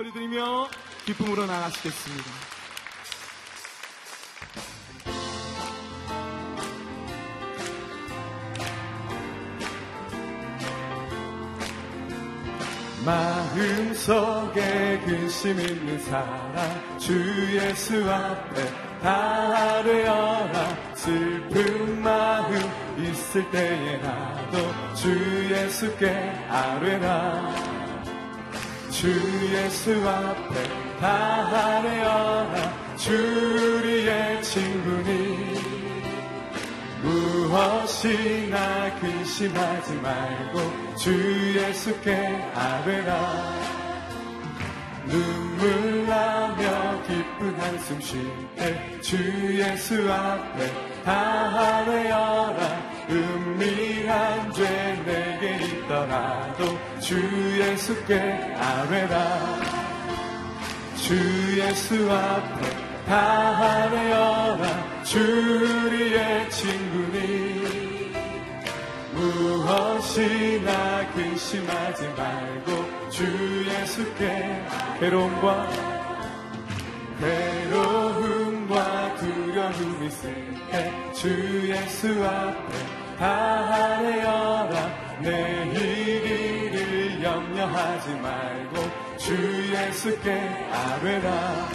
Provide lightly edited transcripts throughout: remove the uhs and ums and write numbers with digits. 소리 들으며 기쁨으로 나가시겠습니다. 마음속에 근심 있는 사람 주 예수 앞에 다 되어라. 슬픈 마음 있을 때에 나도 주 예수께 아뢰라. 주 예수 앞에 다 되어라. 주 우리의 친구니 무엇이나 근심하지 말고 주 예수께 아뢰라. 눈물 나며 기쁜 한숨 쉴 때 주 예수 앞에 다 아뢰어라. 은밀한 죄 내게 있더라도 주 예수께 아뢰라. 주 예수 앞에 다 아뢰어라. 주 우리의 친구니 무엇이나 근심하지 말고 주 예수께 괴로움과 두려움이 있을 때 주 예수 앞에 다 아뢰어라. 내일을 염려하지 말고 주 예수께 아뢰라.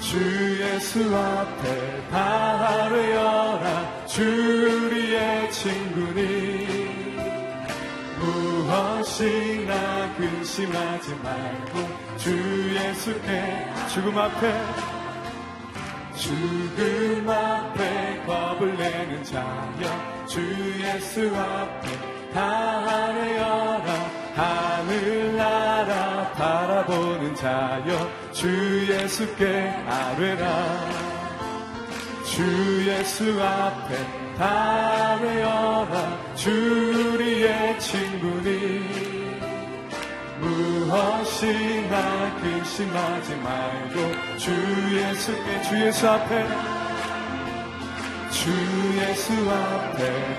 주 예수 앞에 다 아뢰어라. 주 우리의 친구니 무엇이나 근심하지 말고 주 예수께 죽음 앞에 겁을 내는 자여 주 예수 앞에 다 아뢰어라. 하늘나라 바라보는 자여 주 예수께 아뢰라. 주 예수 앞에 다 아뢰어라. 주 우리의 친구니 무엇이나 근심하지 말고 주 예수 앞에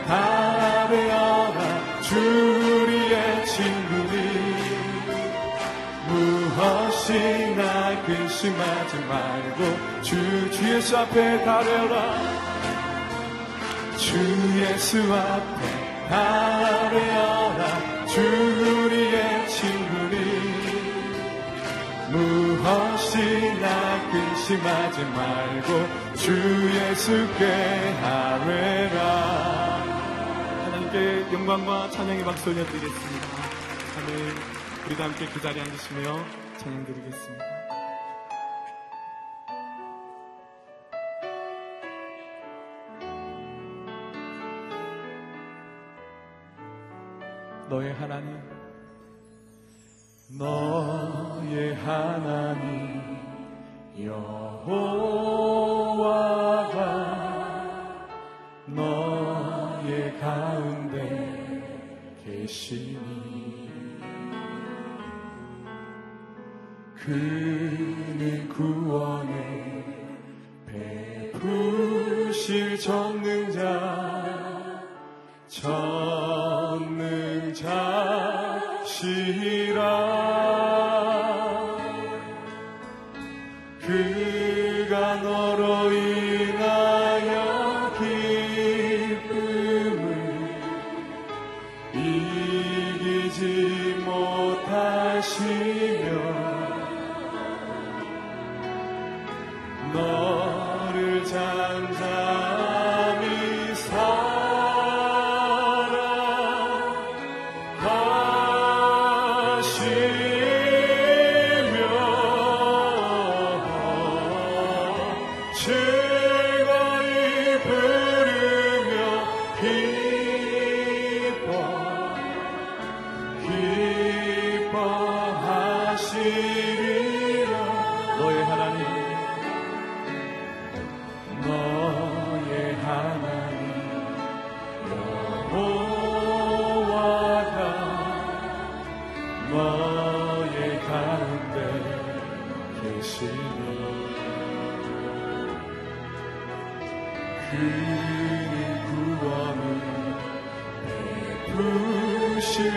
다 아뢰어라. 주 우리의 친구니 무엇이나 근심하지 말고 주 예수 앞에 다 아뢰어라. 주 예수 앞에 다 아뢰어라. 주 우리의 친구니 무엇이나 근심하지 말고 주 예수께 아뢰라. 하나님께 영광과 찬양의 박수 올려드리겠습니다. 하나님, 우리도 함께 그 자리에 앉으시며 찬양 드리겠습니다. 너의 하나님 여호와가 너의 가운데 계시니 그는 구원을 베푸실 전능자시라. 그가 너로 인하여 기쁨을 이기지 못하시며 너를 잠잠히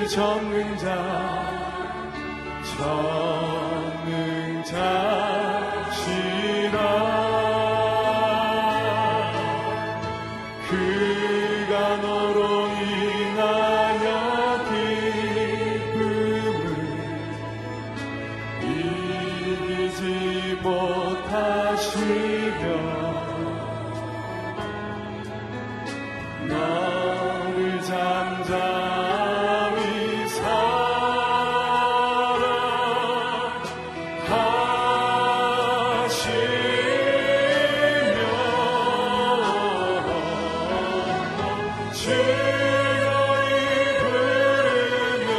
전능자 행복하시며 나를 잠잠히 사랑하시며 즐거이 부르며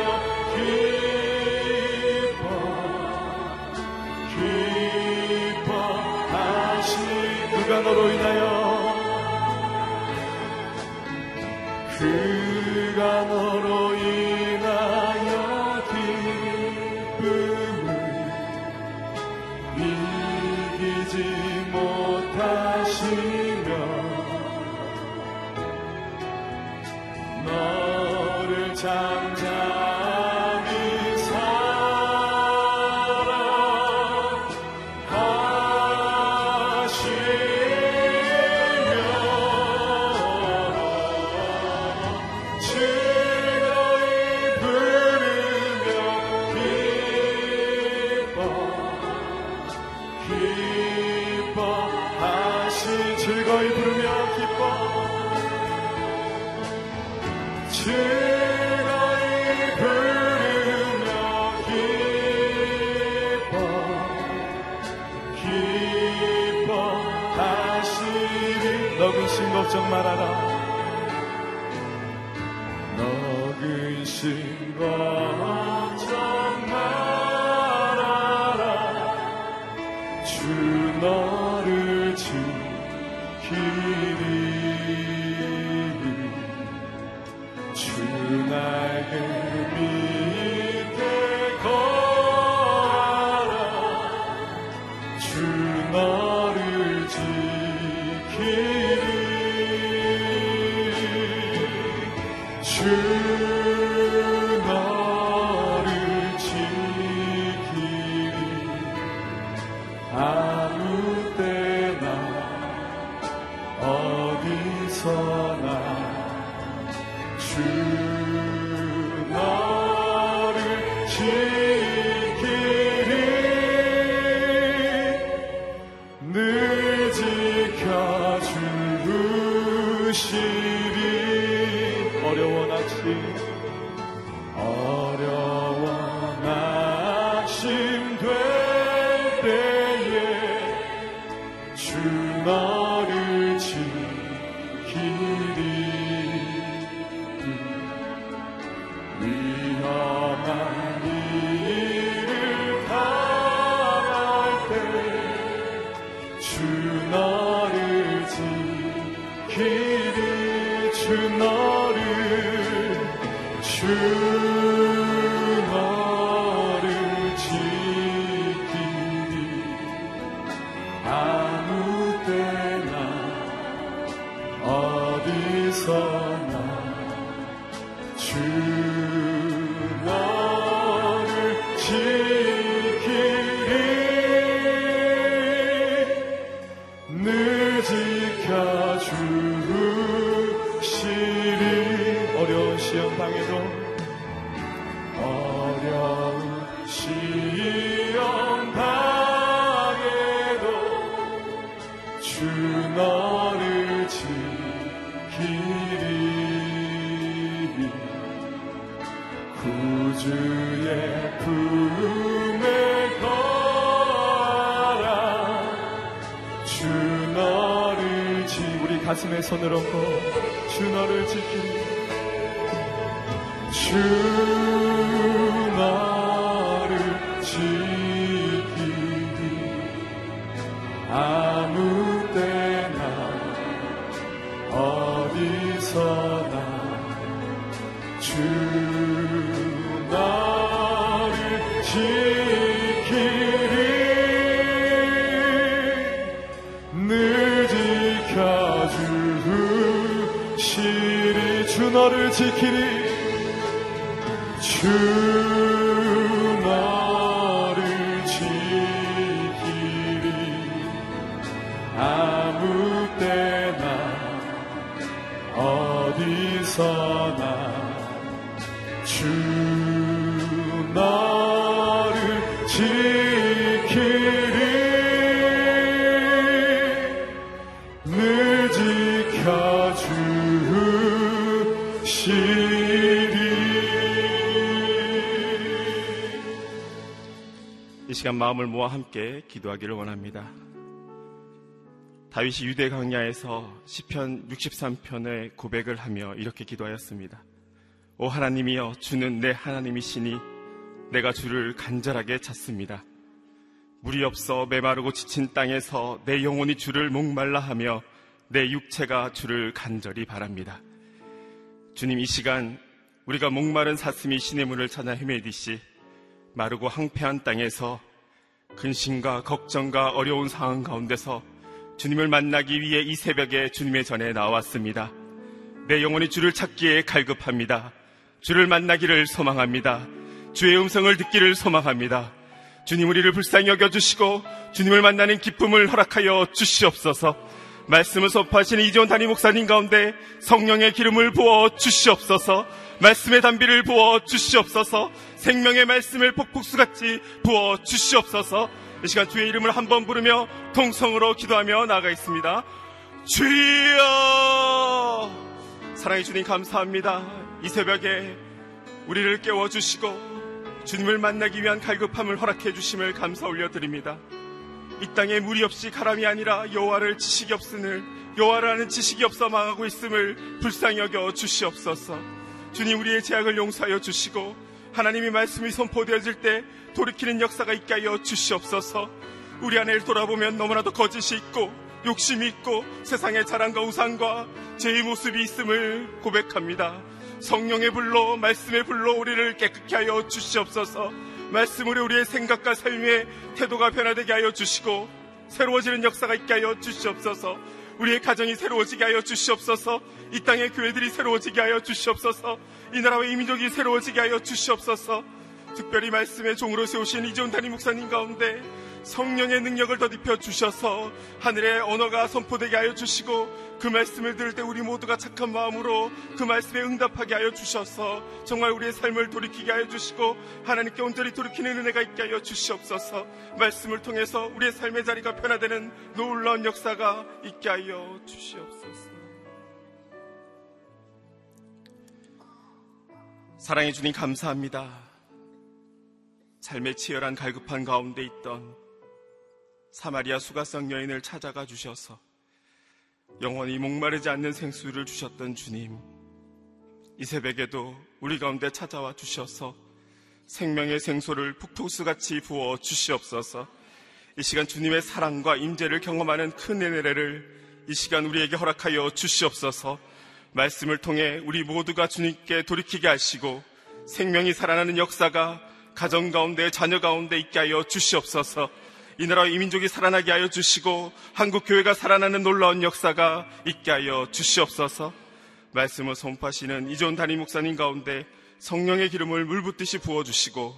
누가 너로 인하여 그가 너로 인하여 기쁨을 이기지 못하시며 너를 잠잠히 사랑하시며 즐거이 부르며 기뻐 즐거이 부르며 기뻐하시리 너그신 걱정 말아라 너그신 걱정 말아라 주 너를 주 길이 주 나의 밑에 걸어 주 너를 지키리 아무 때나 어디서나 주 너를 지키리 늘 지켜주시리 어려운 낙심 될 때에 주 너를 지키리 위험한 일을 당할 때 주 너를 지키리 주 너를 지키리 아무 때나 어디서나 주 너를 지키리 늘 지켜주시리 어려운 시험 당해도 주 너를 지키리 구주의 품에 걸어 주 너를 지키리 우리 가슴에 손을 얹고 주 너를 지키리 주 너를 지키리 아무 때나 어디서나 주 나를 지키리 늘 지켜주시리 주 너를 지키리 주 너를 지키리 아무 때나 어디서나 주 너를 지키리 시간 마음을 모아 함께 기도하기를 원합니다. 다윗이 유대 광야에서 시편 63편의 고백을 하며 이렇게 기도하였습니다. 오 하나님이여, 주는 내 하나님이시니 내가 주를 간절하게 찾습니다. 물이 없어 메마르고 지친 땅에서 내 영혼이 주를 목말라 하며 내 육체가 주를 간절히 바랍니다. 주님, 이 시간 우리가 목마른 사슴이 시냇물을 찾아 헤매듯이 마르고 황폐한 땅에서 근심과 걱정과 어려운 상황 가운데서 주님을 만나기 위해 이 새벽에 주님의 전에 나왔습니다. 내 영혼이 주를 찾기에 갈급합니다. 주를 만나기를 소망합니다. 주의 음성을 듣기를 소망합니다. 주님, 우리를 불쌍히 여겨주시고 주님을 만나는 기쁨을 허락하여 주시옵소서. 말씀을 선포하시는 이재원 담임 목사님 가운데 성령의 기름을 부어 주시옵소서. 말씀의 단비를 부어 주시옵소서. 생명의 말씀을 폭풍수같이 부어 주시옵소서. 이 시간 주의 이름을 한번 부르며 통성으로 기도하며 나아가겠습니다. 주여, 사랑해 주님 감사합니다. 이 새벽에 우리를 깨워주시고 주님을 만나기 위한 갈급함을 허락해 주심을 감사 올려드립니다. 이 땅에 물이 없이 가람이 아니라 여호와를 지식이 없으니 여호와를 아는 지식이 없어 망하고 있음을 불쌍히 여겨 주시옵소서. 주님, 우리의 죄악을 용서하여 주시고 하나님의 말씀이 선포되어질 때 돌이키는 역사가 있게 하여 주시옵소서. 우리 안을 돌아보면 너무나도 거짓이 있고 욕심이 있고 세상의 자랑과 우상과 죄의 모습이 있음을 고백합니다. 성령의 불로, 말씀의 불로 우리를 깨끗게 하여 주시옵소서. 말씀으로 우리의 생각과 삶의 태도가 변화되게 하여 주시고 새로워지는 역사가 있게 하여 주시옵소서. 우리의 가정이 새로워지게 하여 주시옵소서. 이 땅의 교회들이 새로워지게 하여 주시옵소서. 이 나라와 이민족이 새로워지게 하여 주시옵소서. 특별히 말씀의 종으로 세우신 이재훈 담임 목사님 가운데 성령의 능력을 덧입혀 주셔서 하늘의 언어가 선포되게 하여 주시고 그 말씀을 들을 때 우리 모두가 착한 마음으로 그 말씀에 응답하게 하여 주셔서 정말 우리의 삶을 돌이키게 하여 주시고 하나님께 온전히 돌이키는 은혜가 있게 하여 주시옵소서. 말씀을 통해서 우리의 삶의 자리가 변화되는 놀라운 역사가 있게 하여 주시옵소서. 사랑해 주님 감사합니다. 삶의 치열한 갈급한 가운데 있던 사마리아 수가성 여인을 찾아가 주셔서 영원히 목마르지 않는 생수를 주셨던 주님, 이 새벽에도 우리 가운데 찾아와 주셔서 생명의 생수를 폭포수같이 부어 주시옵소서. 이 시간 주님의 사랑과 임재를 경험하는 큰 은혜를 이 시간 우리에게 허락하여 주시옵소서. 말씀을 통해 우리 모두가 주님께 돌이키게 하시고 생명이 살아나는 역사가 가정 가운데, 자녀 가운데 있게 하여 주시옵소서. 이 나라와 이 민족이 살아나게 하여 주시고 한국교회가 살아나는 놀라운 역사가 있게 하여 주시옵소서. 말씀을 선포하시는 이재원 담임 목사님 가운데 성령의 기름을 물붓듯이 부어주시고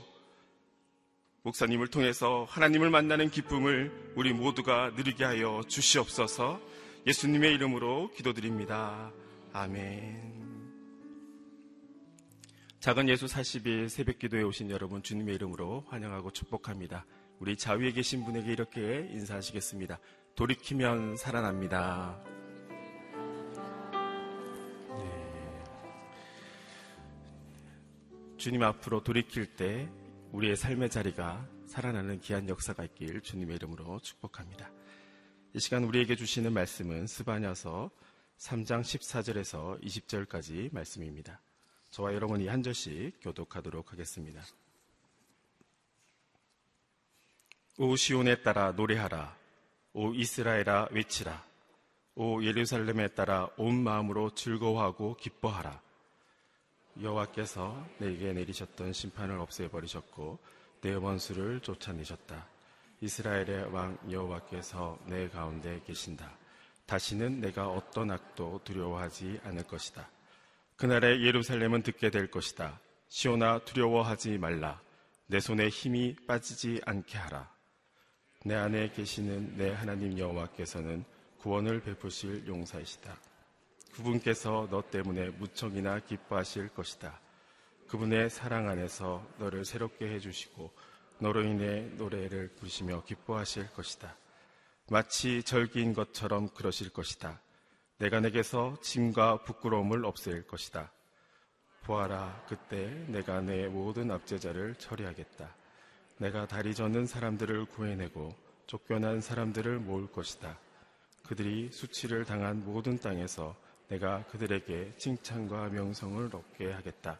목사님을 통해서 하나님을 만나는 기쁨을 우리 모두가 누리게 하여 주시옵소서. 예수님의 이름으로 기도드립니다. 아멘. 작은 예수 40일 새벽기도에 오신 여러분, 주님의 이름으로 환영하고 축복합니다. 우리 좌우에 계신 분에게 이렇게 인사하시겠습니다. 돌이키면 살아납니다. 네. 주님 앞으로 돌이킬 때 우리의 삶의 자리가 살아나는 귀한 역사가 있길 주님의 이름으로 축복합니다. 이 시간 우리에게 주시는 말씀은 스바냐서 3장 14절에서 20절까지 말씀입니다. 저와 여러분이 한 절씩 교독하도록 하겠습니다. 오 시온에 따라 노래하라. 오 이스라엘아 외치라. 오 예루살렘에 따라 온 마음으로 즐거워하고 기뻐하라. 여호와께서 내게 내리셨던 심판을 없애버리셨고 내 원수를 쫓아내셨다. 이스라엘의 왕 여호와께서 내 가운데 계신다. 다시는 내가 어떤 악도 두려워하지 않을 것이다. 그날에 예루살렘은 듣게 될 것이다. 시온아, 두려워하지 말라. 내 손에 힘이 빠지지 않게 하라. 내 안에 계시는 내 하나님 여호와께서는 구원을 베푸실 용사이시다. 그분께서 너 때문에 무척이나 기뻐하실 것이다. 그분의 사랑 안에서 너를 새롭게 해주시고 너로 인해 노래를 부르시며 기뻐하실 것이다. 마치 절기인 것처럼 그러실 것이다. 내가 내게서 짐과 부끄러움을 없앨 것이다. 보아라, 그때 내가 내 모든 압제자를 처리하겠다. 내가 다리 저는 사람들을 구해내고 쫓겨난 사람들을 모을 것이다. 그들이 수치를 당한 모든 땅에서 내가 그들에게 칭찬과 명성을 얻게 하겠다.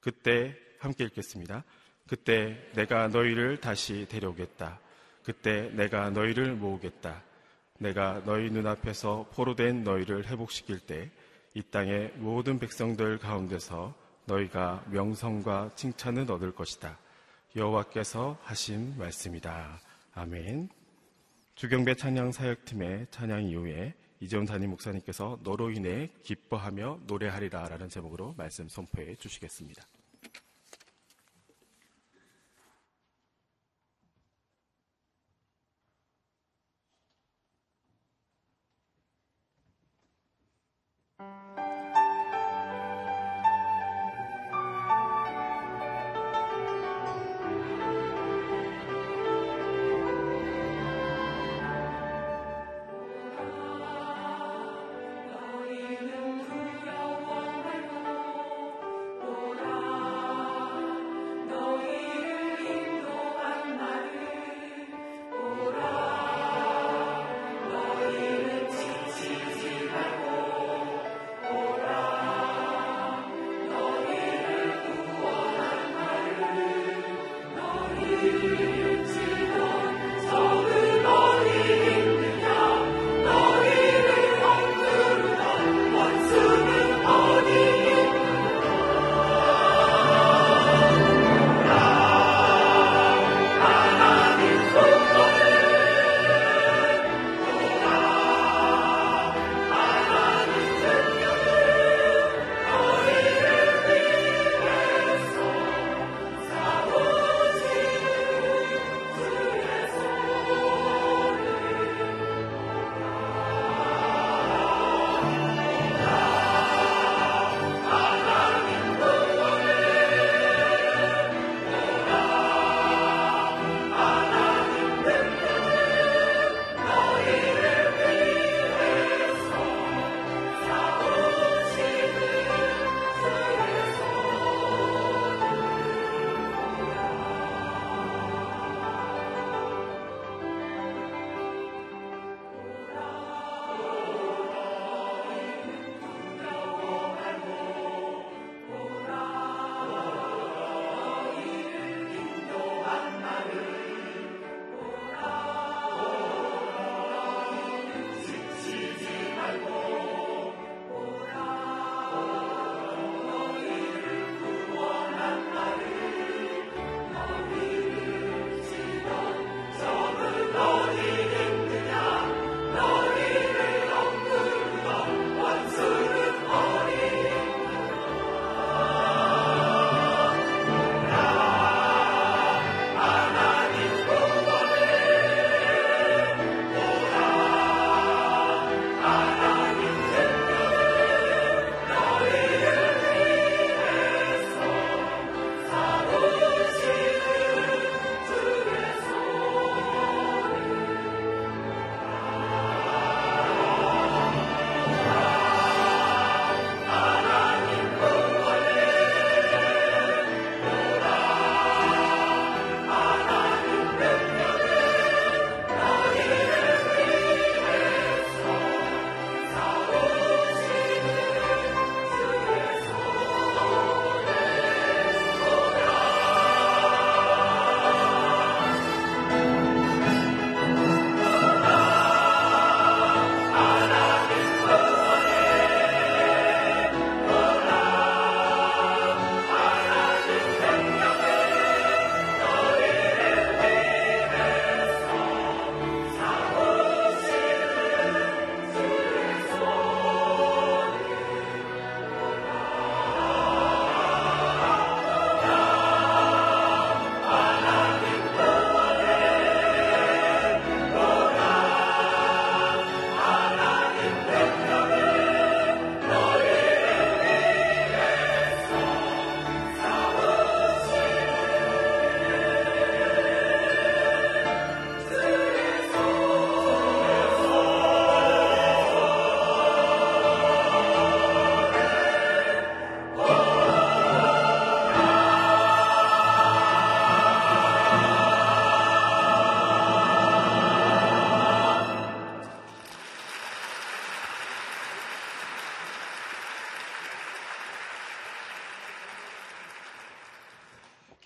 그때 함께 읽겠습니다. 그때 내가 너희를 다시 데려오겠다. 그때 내가 너희를 모으겠다. 내가 너희 눈앞에서 포로된 너희를 회복시킬 때 이 땅의 모든 백성들 가운데서 너희가 명성과 칭찬을 얻을 것이다. 여호와께서 하신 말씀이다. 아멘. 주경배 찬양 사역팀의 찬양 이후에 이재훈 담임 목사님께서 너로 인해 기뻐하며 노래하리라 라는 제목으로 말씀 선포해 주시겠습니다.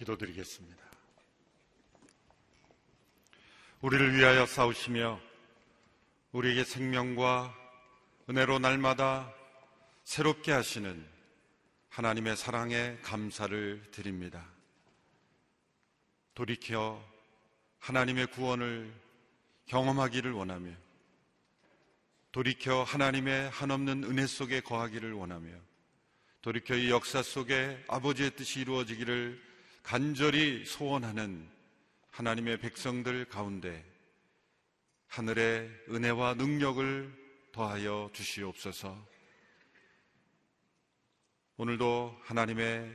기도드리겠습니다. 우리를 위하여 싸우시며 우리에게 생명과 은혜로 날마다 새롭게 하시는 하나님의 사랑에 감사를 드립니다. 돌이켜 하나님의 구원을 경험하기를 원하며 돌이켜 하나님의 한없는 은혜 속에 거하기를 원하며 돌이켜 이 역사 속에 아버지의 뜻이 이루어지기를 간절히 소원하는 하나님의 백성들 가운데 하늘의 은혜와 능력을 더하여 주시옵소서. 오늘도 하나님의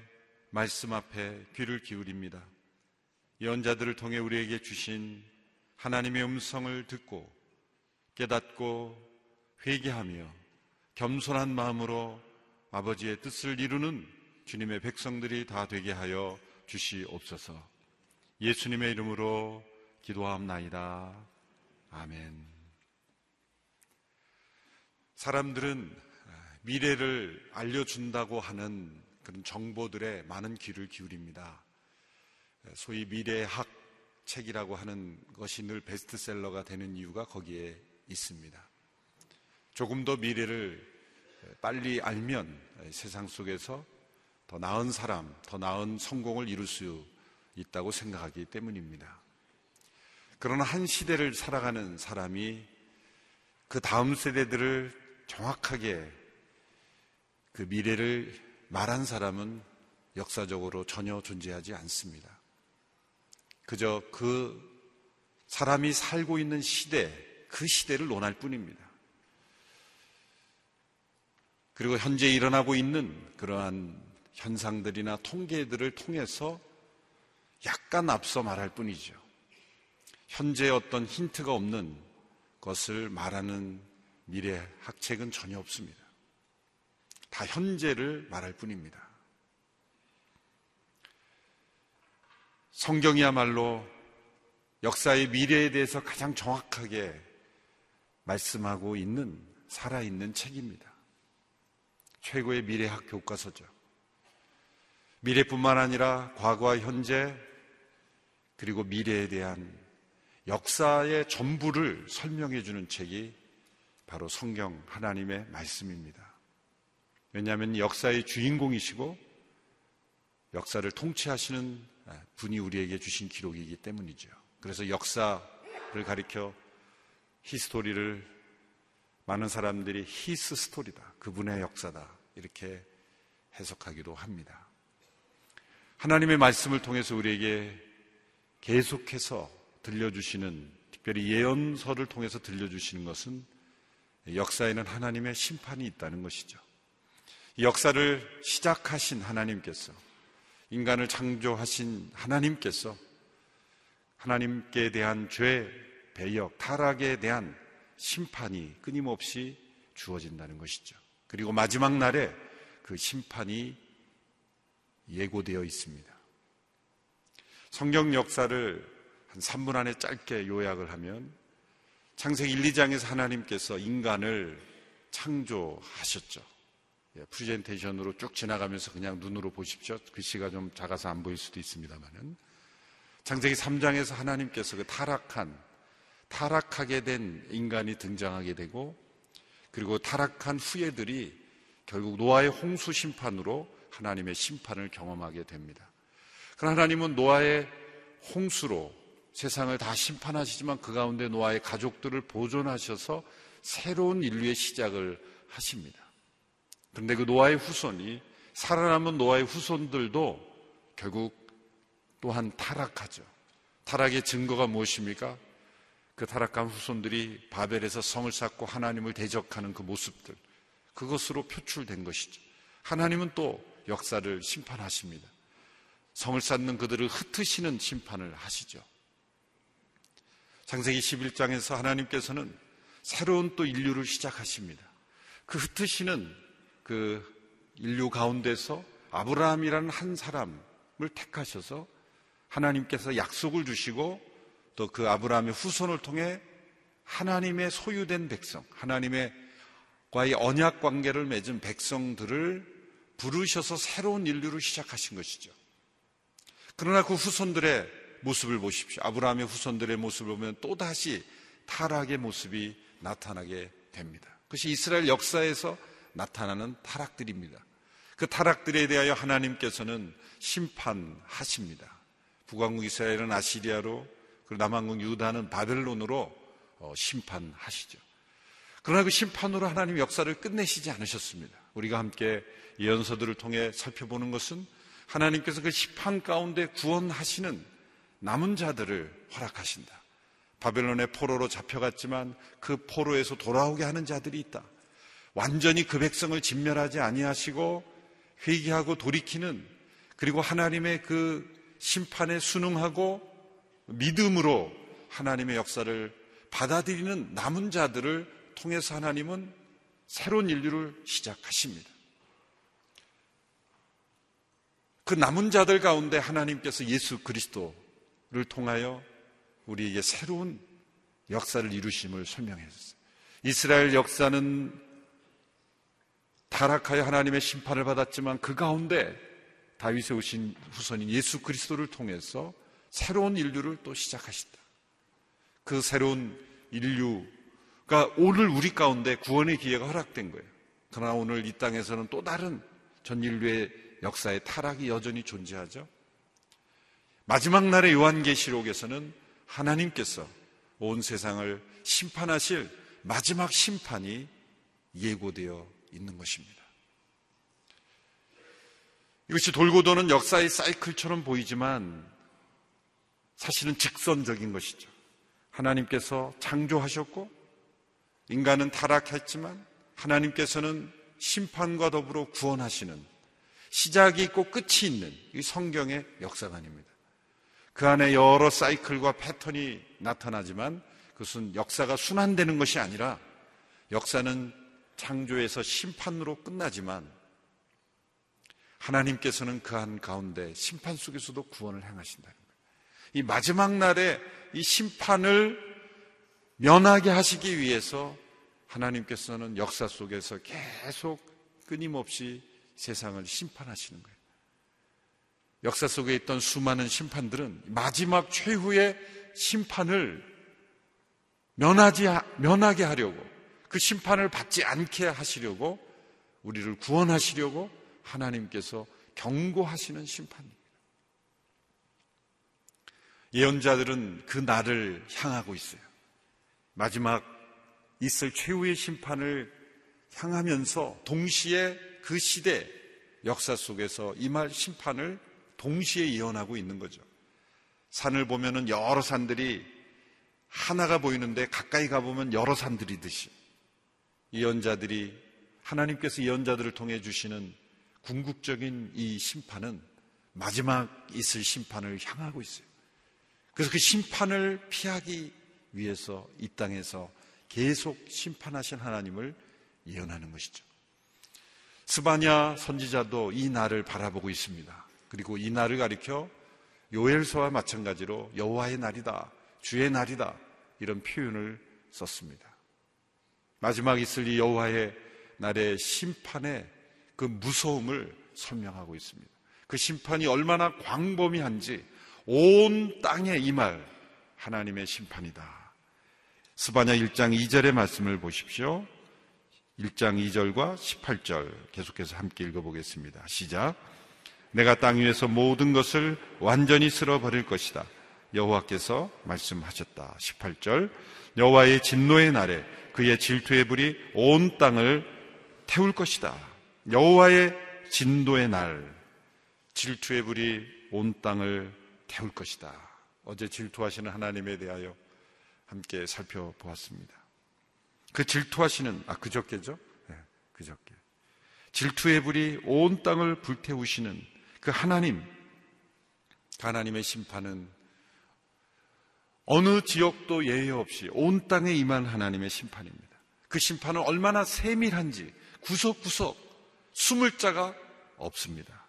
말씀 앞에 귀를 기울입니다. 예언자들을 통해 우리에게 주신 하나님의 음성을 듣고 깨닫고 회개하며 겸손한 마음으로 아버지의 뜻을 이루는 주님의 백성들이 다 되게 하여 주시옵소서. 예수님의 이름으로 기도합나이다. 아멘. 사람들은 미래를 알려준다고 하는 그런 정보들에 많은 귀를 기울입니다. 소위 미래학 책이라고 하는 것이 늘 베스트셀러가 되는 이유가 거기에 있습니다. 조금 더 미래를 빨리 알면 세상 속에서 더 나은 사람, 더 나은 성공을 이룰 수 있다고 생각하기 때문입니다. 그러나 한 시대를 살아가는 사람이 그 다음 세대들을 정확하게 그 미래를 말한 사람은 역사적으로 전혀 존재하지 않습니다. 그저 그 사람이 살고 있는 시대, 그 시대를 논할 뿐입니다. 그리고 현재 일어나고 있는 그러한 현상들이나 통계들을 통해서 약간 앞서 말할 뿐이죠. 현재의 어떤 힌트가 없는 것을 말하는 미래 학책은 전혀 없습니다. 다 현재를 말할 뿐입니다. 성경이야말로 역사의 미래에 대해서 가장 정확하게 말씀하고 있는 살아있는 책입니다. 최고의 미래학 교과서죠. 미래뿐만 아니라 과거와 현재 그리고 미래에 대한 역사의 전부를 설명해 주는 책이 바로 성경 하나님의 말씀입니다. 왜냐하면 역사의 주인공이시고 역사를 통치하시는 분이 우리에게 주신 기록이기 때문이죠. 그래서 역사를 가리켜 히스토리를 많은 사람들이 히스 스토리다, 그분의 역사다 이렇게 해석하기도 합니다. 하나님의 말씀을 통해서 우리에게 계속해서 들려주시는, 특별히 예언서를 통해서 들려주시는 것은 역사에는 하나님의 심판이 있다는 것이죠. 역사를 시작하신 하나님께서, 인간을 창조하신 하나님께서 하나님께 대한 죄, 배역, 타락에 대한 심판이 끊임없이 주어진다는 것이죠. 그리고 마지막 날에 그 심판이 예고되어 있습니다. 성경 역사를 한 3분 안에 짧게 요약을 하면 창세기 1, 2장에서 하나님께서 인간을 창조하셨죠. 프레젠테이션으로 쭉 지나가면서 그냥 눈으로 보십시오. 글씨가 좀 작아서 안 보일 수도 있습니다만은 창세기 3장에서 하나님께서 그 타락하게 된 인간이 등장하게 되고, 그리고 타락한 후예들이 결국 노아의 홍수 심판으로 하나님의 심판을 경험하게 됩니다. 그러나 하나님은 노아의 홍수로 세상을 다 심판하시지만 그 가운데 노아의 가족들을 보존하셔서 새로운 인류의 시작을 하십니다. 그런데 그 노아의 후손이, 살아남은 노아의 후손들도 결국 또한 타락하죠. 타락의 증거가 무엇입니까? 그 타락한 후손들이 바벨에서 성을 쌓고 하나님을 대적하는 그 모습들, 그것으로 표출된 것이죠. 하나님은 또 역사를 심판하십니다. 성을 쌓는 그들을 흩으시는 심판을 하시죠. 창세기 11장에서 하나님께서는 새로운 또 인류를 시작하십니다. 그 흩으시는 그 인류 가운데서 아브라함이라는 한 사람을 택하셔서 하나님께서 약속을 주시고 또 그 아브라함의 후손을 통해 하나님의 소유된 백성, 하나님과의 언약 관계를 맺은 백성들을 부르셔서 새로운 인류를 시작하신 것이죠. 그러나 그 후손들의 모습을 보십시오. 아브라함의 후손들의 모습을 보면 또다시 타락의 모습이 나타나게 됩니다. 그것이 이스라엘 역사에서 나타나는 타락들입니다. 그 타락들에 대하여 하나님께서는 심판하십니다. 북왕국 이스라엘은 아시리아로, 그리고 남왕국 유다는 바벨론으로 심판하시죠. 그러나 그 심판으로 하나님 역사를 끝내시지 않으셨습니다. 우리가 함께 예언서들을 통해 살펴보는 것은 하나님께서 그 심판 가운데 구원하시는 남은 자들을 허락하신다. 바벨론의 포로로 잡혀갔지만 그 포로에서 돌아오게 하는 자들이 있다. 완전히 그 백성을 진멸하지 아니하시고 회개하고 돌이키는, 그리고 하나님의 그 심판에 순응하고 믿음으로 하나님의 역사를 받아들이는 남은 자들을 통해서 하나님은 새로운 인류를 시작하십니다. 그 남은 자들 가운데 하나님께서 예수 그리스도를 통하여 우리에게 새로운 역사를 이루심을 설명해 주셨어요. 이스라엘 역사는 타락하여 하나님의 심판을 받았지만 그 가운데 다윗의 오신 후손인 예수 그리스도를 통해서 새로운 인류를 또 시작하신다. 그 새로운 인류가 오늘 우리 가운데 구원의 기회가 허락된 거예요. 그러나 오늘 이 땅에서는 또 다른 전 인류의 역사의 타락이 여전히 존재하죠. 마지막 날의 요한계시록에서는 하나님께서 온 세상을 심판하실 마지막 심판이 예고되어 있는 것입니다. 이것이 돌고 도는 역사의 사이클처럼 보이지만 사실은 직선적인 것이죠. 하나님께서 창조하셨고 인간은 타락했지만 하나님께서는 심판과 더불어 구원하시는, 시작이 있고 끝이 있는 이 성경의 역사관입니다. 그 안에 여러 사이클과 패턴이 나타나지만 그것은 역사가 순환되는 것이 아니라 역사는 창조에서 심판으로 끝나지만 하나님께서는 그 한가운데 심판 속에서도 구원을 행하신다는 거예요. 이 마지막 날에 이 심판을 면하게 하시기 위해서 하나님께서는 역사 속에서 계속 끊임없이 세상을 심판하시는 거예요. 역사 속에 있던 수많은 심판들은 마지막 최후의 심판을 면하게 하려고, 그 심판을 받지 않게 하시려고, 우리를 구원하시려고 하나님께서 경고하시는 심판입니다. 예언자들은 그 날을 향하고 있어요. 마지막 있을 최후의 심판을 향하면서 동시에 그 시대 역사 속에서 임할 심판을 동시에 예언하고 있는 거죠. 산을 보면은 여러 산들이 하나가 보이는데 가까이 가보면 여러 산들이듯이 예언자들이, 하나님께서 예언자들을 통해 주시는 궁극적인 이 심판은 마지막 있을 심판을 향하고 있어요. 그래서 그 심판을 피하기 위해서 이 땅에서 계속 심판하신 하나님을 예언하는 것이죠. 스바냐 선지자도 이 날을 바라보고 있습니다. 그리고 이 날을 가리켜 요엘서와 마찬가지로 여호와의 날이다, 주의 날이다, 이런 표현을 썼습니다. 마지막 있을 이 여호와의 날의 심판의 그 무서움을 설명하고 있습니다. 그 심판이 얼마나 광범위한지, 온 땅에 임할 하나님의 심판이다. 스바냐 1장 2절의 말씀을 보십시오. 1장 2절과 18절 계속해서 함께 읽어보겠습니다. 시작. 내가 땅 위에서 모든 것을 완전히 쓸어버릴 것이다. 여호와께서 말씀하셨다. 18절. 여호와의 진노의 날에 그의 질투의 불이 온 땅을 태울 것이다. 여호와의 진노의 날, 질투의 불이 온 땅을 태울 것이다. 어제 질투하시는 하나님에 대하여 함께 살펴보았습니다. 그 질투하시는, 그저께죠? 네, 그저께. 질투의 불이 온 땅을 불태우시는 그 하나님, 하나님의 심판은 어느 지역도 예외 없이 온 땅에 임한 하나님의 심판입니다. 그 심판은 얼마나 세밀한지 구석구석 숨을 자가 없습니다.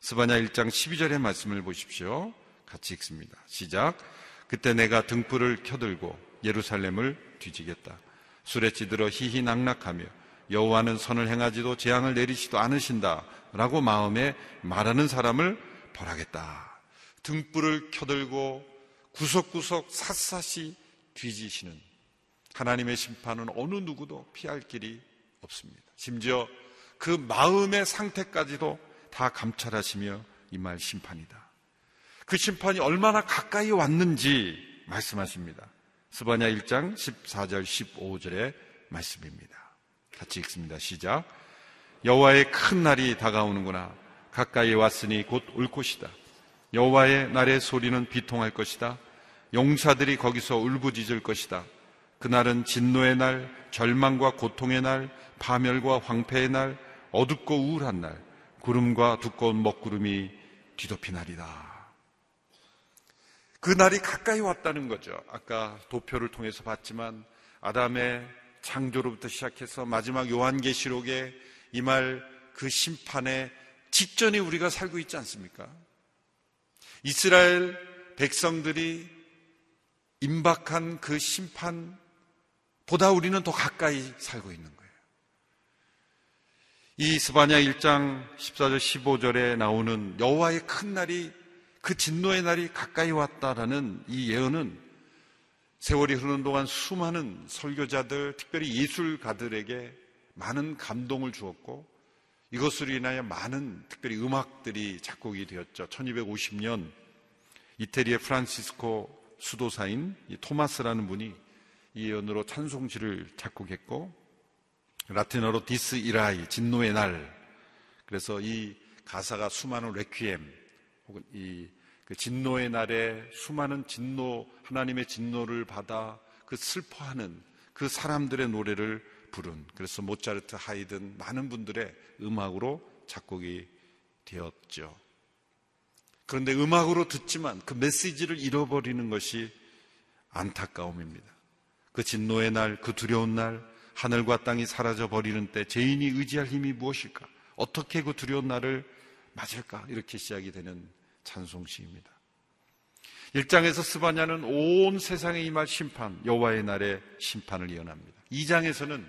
스바냐 1장 12절의 말씀을 보십시오. 같이 읽습니다. 시작. 그때 내가 등불을 켜들고 예루살렘을 뒤지겠다. 술에 찌들어 희희 낙낙하며 여호와는 선을 행하지도 재앙을 내리지도 않으신다 라고 마음에 말하는 사람을 벌하겠다. 등불을 켜들고 구석구석 샅샅이 뒤지시는 하나님의 심판은 어느 누구도 피할 길이 없습니다. 심지어 그 마음의 상태까지도 다 감찰하시며 임할 심판이다. 그 심판이 얼마나 가까이 왔는지 말씀하십니다. 스바냐 1장 14절 15절의 말씀입니다. 같이 읽습니다. 시작. 여호와의 큰 날이 다가오는구나. 가까이 왔으니 곧 올 것이다. 여호와의 날의 소리는 비통할 것이다. 용사들이 거기서 울부짖을 것이다. 그날은 진노의 날, 절망과 고통의 날, 파멸과 황폐의 날, 어둡고 우울한 날, 구름과 두꺼운 먹구름이 뒤덮인 날이다. 그 날이 가까이 왔다는 거죠. 아까 도표를 통해서 봤지만 아담의 창조로부터 시작해서 마지막 요한계시록에 임할 그 심판의 직전에 우리가 살고 있지 않습니까? 이스라엘 백성들이 임박한 그 심판보다 우리는 더 가까이 살고 있는 거예요. 이 스바냐 1장 14절 15절에 나오는 여호와의 큰 날이, 그 진노의 날이 가까이 왔다라는 이 예언은 세월이 흐르는 동안 수많은 설교자들, 특별히 예술가들에게 많은 감동을 주었고, 이것으로 인하여 많은 특별히 음악들이 작곡이 되었죠. 1250년 이태리의 프란시스코 수도사인 토마스라는 분이 이 예언으로 찬송시를 작곡했고, 라틴어로 디스 이라이, 진노의 날, 그래서 이 가사가 수많은 레퀴엠 혹은 이 그 진노의 날에 수많은 진노, 하나님의 진노를 받아 그 슬퍼하는 그 사람들의 노래를 부른, 그래서 모차르트, 하이든 많은 분들의 음악으로 작곡이 되었죠. 그런데 음악으로 듣지만 그 메시지를 잃어버리는 것이 안타까움입니다. 그 진노의 날, 그 두려운 날, 하늘과 땅이 사라져버리는 때 죄인이 의지할 힘이 무엇일까? 어떻게 그 두려운 날을 맞을까? 이렇게 시작이 되는 찬송시입니다. 1장에서 스바냐는 온 세상에 임할 심판, 여호와의 날의 심판을 예언합니다. 2장에서는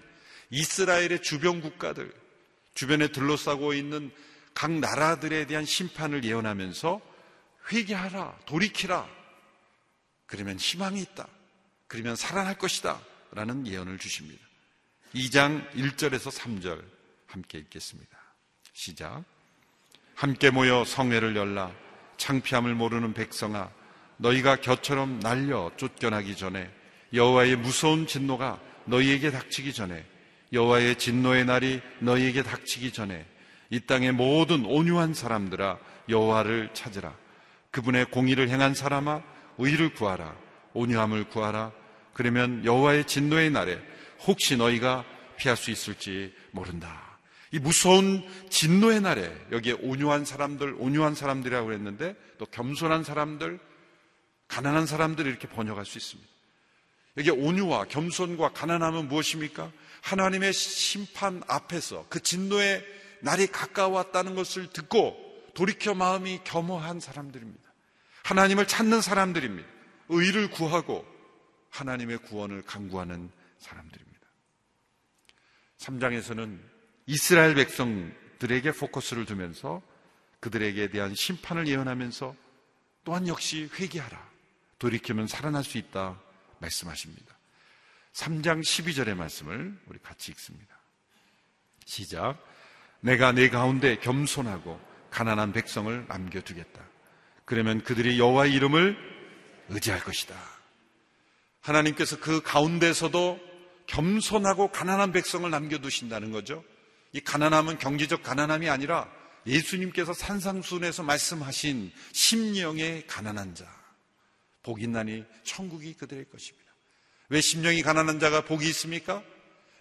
이스라엘의 주변 국가들, 주변에 둘러싸고 있는 각 나라들에 대한 심판을 예언하면서 회개하라, 돌이키라, 그러면 희망이 있다, 그러면 살아날 것이다 라는 예언을 주십니다. 2장 1절에서 3절 함께 읽겠습니다. 시작. 함께 모여 성회를 열라. 창피함을 모르는 백성아, 너희가 겨처럼 날려 쫓겨나기 전에, 여호와의 무서운 진노가 너희에게 닥치기 전에, 여호와의 진노의 날이 너희에게 닥치기 전에, 이 땅의 모든 온유한 사람들아 여호와를 찾으라. 그분의 공의를 행한 사람아 의를 구하라. 온유함을 구하라. 그러면 여호와의 진노의 날에 혹시 너희가 피할 수 있을지 모른다. 이 무서운 진노의 날에, 여기에 온유한 사람들, 온유한 사람들이라고 했는데 또 겸손한 사람들, 가난한 사람들 이렇게 번역할 수 있습니다. 여기 온유와 겸손과 가난함은 무엇입니까? 하나님의 심판 앞에서 그 진노의 날이 가까웠다는 것을 듣고 돌이켜 마음이 겸허한 사람들입니다. 하나님을 찾는 사람들입니다. 의를 구하고 하나님의 구원을 간구하는 사람들입니다. 3장에서는 이스라엘 백성들에게 포커스를 두면서 그들에게 대한 심판을 예언하면서 또한 역시 회개하라, 돌이키면 살아날 수 있다 말씀하십니다. 3장 12절의 말씀을 우리 같이 읽습니다. 시작. 내가 내 가운데 겸손하고 가난한 백성을 남겨두겠다. 그러면 그들이 여호와의 이름을 의지할 것이다. 하나님께서 그 가운데서도 겸손하고 가난한 백성을 남겨두신다는 거죠. 이 가난함은 경제적 가난함이 아니라 예수님께서 산상순에서 말씀하신 심령의 가난한 자, 복이 있나니 천국이 그들의 것입니다. 왜 심령이 가난한 자가 복이 있습니까?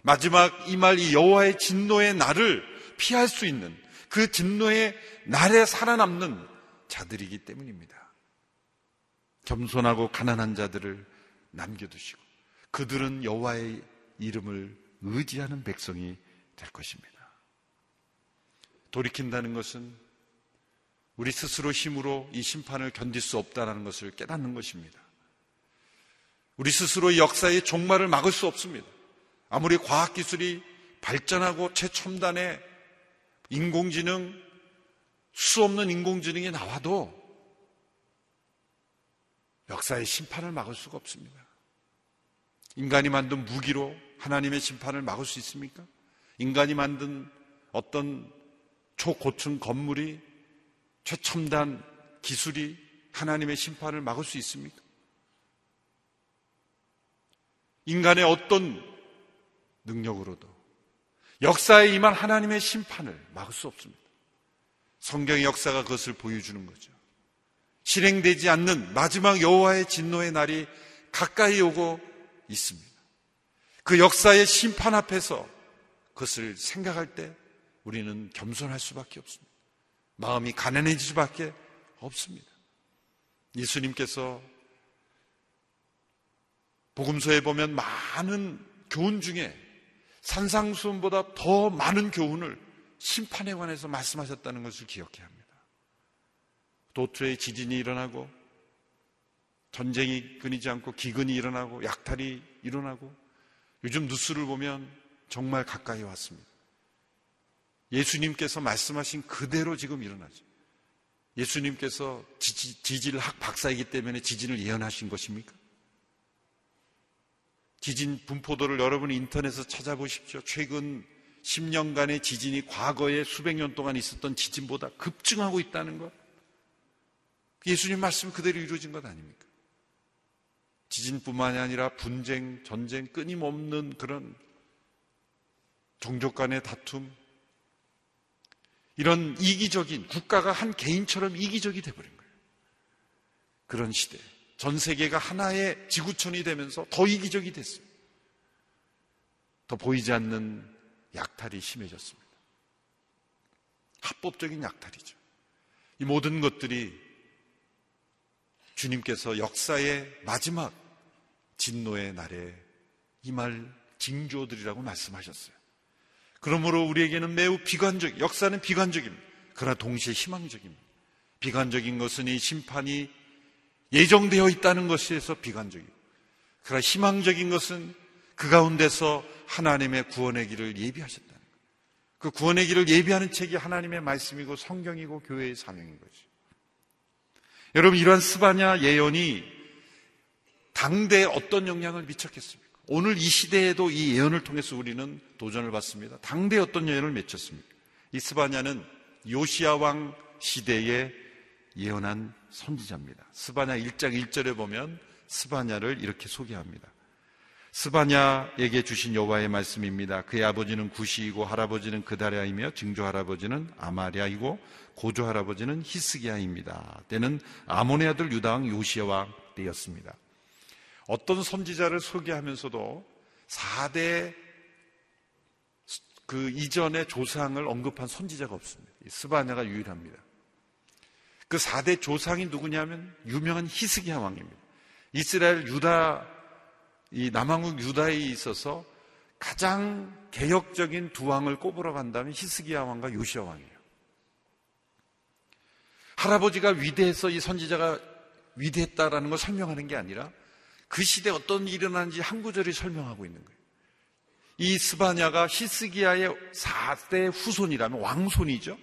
마지막 이말 이 여호와의 진노의 날을 피할 수 있는, 그 진노의 날에 살아남는 자들이기 때문입니다. 겸손하고 가난한 자들을 남겨두시고 그들은 여호와의 이름을 의지하는 백성이 될 것입니다. 돌이킨다는 것은 우리 스스로 힘으로 이 심판을 견딜 수 없다는 것을 깨닫는 것입니다. 우리 스스로의 역사의 종말을 막을 수 없습니다. 아무리 과학기술이 발전하고 최첨단의 인공지능, 수 없는 인공지능이 나와도 역사의 심판을 막을 수가 없습니다. 인간이 만든 무기로 하나님의 심판을 막을 수 있습니까? 인간이 만든 어떤 초고층 건물이, 최첨단 기술이 하나님의 심판을 막을 수 있습니까? 인간의 어떤 능력으로도 역사에 임한 하나님의 심판을 막을 수 없습니다. 성경의 역사가 그것을 보여주는 거죠. 실행되지 않는 마지막 여호와의 진노의 날이 가까이 오고 있습니다. 그 역사의 심판 앞에서 그것을 생각할 때 우리는 겸손할 수밖에 없습니다. 마음이 가난해질 수밖에 없습니다. 예수님께서 복음서에 보면 많은 교훈 중에 산상수훈보다 더 많은 교훈을 심판에 관해서 말씀하셨다는 것을 기억해야 합니다. 도트의 지진이 일어나고 전쟁이 끊이지 않고 기근이 일어나고 약탈이 일어나고 요즘 뉴스를 보면 정말 가까이 왔습니다. 예수님께서 말씀하신 그대로 지금 일어나죠. 예수님께서 지질학 박사이기 때문에 지진을 예언하신 것입니까? 지진 분포도를 여러분이 인터넷에서 찾아보십시오. 최근 10년간의 지진이 과거에 수백 년 동안 있었던 지진보다 급증하고 있다는 것, 예수님 말씀 그대로 이루어진 것 아닙니까? 지진뿐만이 아니라 분쟁, 전쟁, 끊임없는 그런 종족 간의 다툼, 이런 이기적인, 국가가 한 개인처럼 이기적이 돼버린 거예요. 그런 시대에 전 세계가 하나의 지구촌이 되면서 더 이기적이 됐어요. 더 보이지 않는 약탈이 심해졌습니다. 합법적인 약탈이죠. 이 모든 것들이 주님께서 역사의 마지막 진노의 날에 임할 징조들이라고 말씀하셨어요. 그러므로 우리에게는 매우 비관적, 역사는 비관적입니다. 그러나 동시에 희망적입니다. 비관적인 것은 이 심판이 예정되어 있다는 것에서 비관적이고, 그러나 희망적인 것은 그 가운데서 하나님의 구원의 길을 예비하셨다는 거예요. 그 구원의 길을 예비하는 책이 하나님의 말씀이고 성경이고 교회의 사명인 거죠. 여러분, 이러한 스바냐 예언이 당대에 어떤 영향을 미쳤겠습니까? 오늘 이 시대에도 이 예언을 통해서 우리는 도전을 받습니다. 당대에 어떤 예언을 맺혔습니까? 이 스바냐는 요시아 왕 시대에 예언한 선지자입니다. 스바냐 1장 1절에 보면 스바냐를 이렇게 소개합니다. 스바냐에게 주신 여호와의 말씀입니다. 그의 아버지는 구시이고 할아버지는 그다랴이며 증조할아버지는 아마랴이고 고조할아버지는 히스기야입니다. 때는 아몬의 아들 유다왕 요시아 왕 때였습니다. 어떤 선지자를 소개하면서도 4대 그 이전의 조상을 언급한 선지자가 없습니다. 스바냐가 유일합니다. 그 4대 조상이 누구냐면 유명한 히스기야 왕입니다. 이스라엘 유다, 이 남왕국 유다에 있어서 가장 개혁적인 두 왕을 꼽으러 간다면 히스기야 왕과 요시아 왕이에요. 할아버지가 위대해서 이 선지자가 위대했다라는 걸 설명하는 게 아니라 그 시대에 어떤 일이 일어났는지 한 구절이 설명하고 있는 거예요. 이 스바냐가 히스기야의 4대 후손이라면 왕손이죠.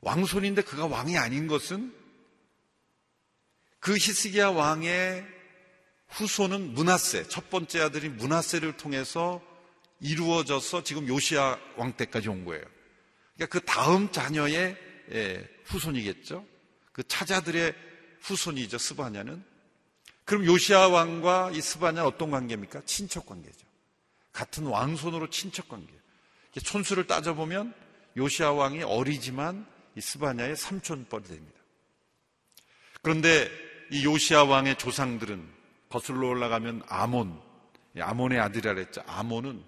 왕손인데 그가 왕이 아닌 것은 그 히스기야 왕의 후손은 므나쎄, 첫 번째 아들인 므나쎄를 통해서 이루어져서 지금 요시아 왕 때까지 온 거예요. 그러니까 그 다음 자녀의 후손이겠죠. 그 차자들의 후손이죠, 스바냐는. 그럼 요시아 왕과 이 스바냐는 어떤 관계입니까? 친척 관계죠. 같은 왕손으로 친척 관계. 촌수를 따져보면 요시아 왕이 어리지만 이 스바냐의 삼촌뻘이 됩니다. 그런데 이 요시아 왕의 조상들은 거슬러 올라가면 아몬, 아몬의 아들이라 그랬죠. 아몬은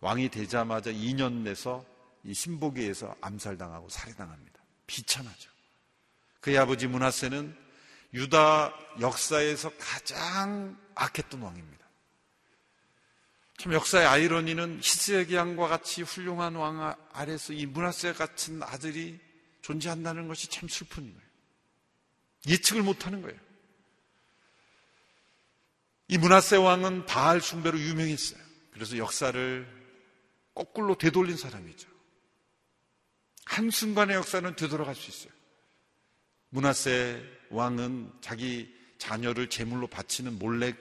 왕이 되자마자 2년 내서 이 신복에 의해서 암살당하고 살해당합니다. 비참하죠. 그의 아버지 므나쎄는 유다 역사에서 가장 악했던 왕입니다. 참 역사의 아이러니는 히스기야 왕과 같이 훌륭한 왕 아래서 이 므나쎄 같은 아들이 존재한다는 것이 참 슬픈 거예요. 예측을 못하는 거예요. 이 므나쎄 왕은 바알 숭배로 유명했어요. 그래서 역사를 거꾸로 되돌린 사람이죠. 한순간의 역사는 되돌아갈 수 있어요. 므나쎄 왕은 자기 자녀를 제물로 바치는 몰렉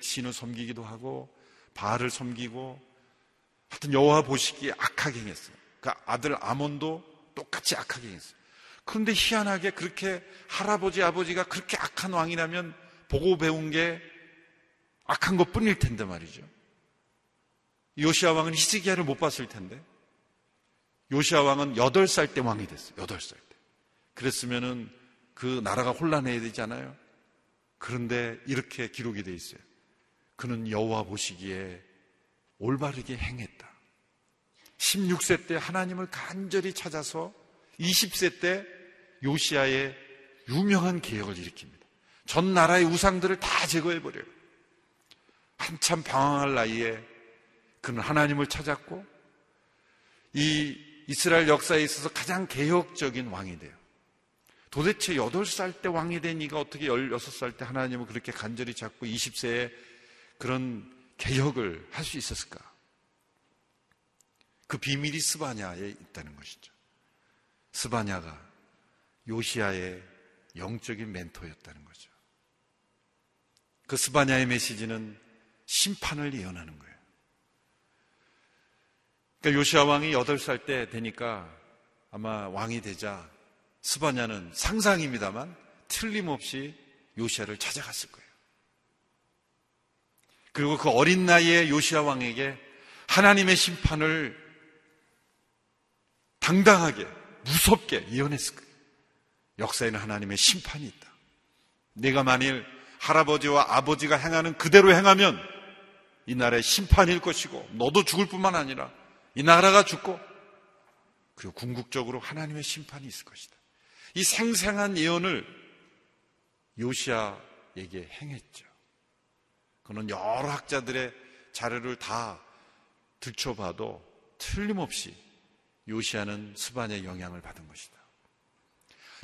신을 섬기기도 하고 바알을 섬기고, 하여튼 여호와 보시기에 악하게 행했어요. 그 아들 아몬도 똑같이 악하게 행했어요. 그런데 희한하게 그렇게 할아버지 아버지가 그렇게 악한 왕이라면 보고 배운 게 악한 것뿐일 텐데 말이죠. 요시아 왕은 히스기야를 못 봤을 텐데, 요시아 왕은 8살 때 왕이 됐어요. 8살 때. 그랬으면은 그 나라가 혼란해야 되잖아요. 그런데 이렇게 기록이 돼 있어요. 그는 여호와 보시기에 올바르게 행했다. 16세 때 하나님을 간절히 찾아서 20세 때 요시아의 유명한 개혁을 일으킵니다. 전 나라의 우상들을 다 제거해버려요. 한참 방황할 나이에 그는 하나님을 찾았고 이 이스라엘 역사에 있어서 가장 개혁적인 왕이 돼요. 도대체 8살 때 왕이 된 이가 어떻게 16살 때 하나님을 그렇게 간절히 찾고 20세에 그런 개혁을 할 수 있었을까? 그 비밀이 스바냐에 있다는 것이죠. 스바냐가 요시아의 영적인 멘토였다는 거죠. 그 스바냐의 메시지는 심판을 예언하는 거예요. 그러니까 요시아 왕이 8살 때 되니까 아마 왕이 되자 스바냐는 상상입니다만 틀림없이 요시아를 찾아갔을 거예요. 그리고 그 어린 나이에 요시아 왕에게 하나님의 심판을 당당하게 무섭게 예언했을 거예요. 역사에는 하나님의 심판이 있다. 내가 만일 할아버지와 아버지가 행하는 그대로 행하면 이 나라의 심판일 것이고 너도 죽을 뿐만 아니라 이 나라가 죽고 그리고 궁극적으로 하나님의 심판이 있을 것이다. 이 생생한 예언을 요시아에게 행했죠. 그는 여러 학자들의 자료를 다 들춰봐도 틀림없이 요시아는 스바냐의 영향을 받은 것이다.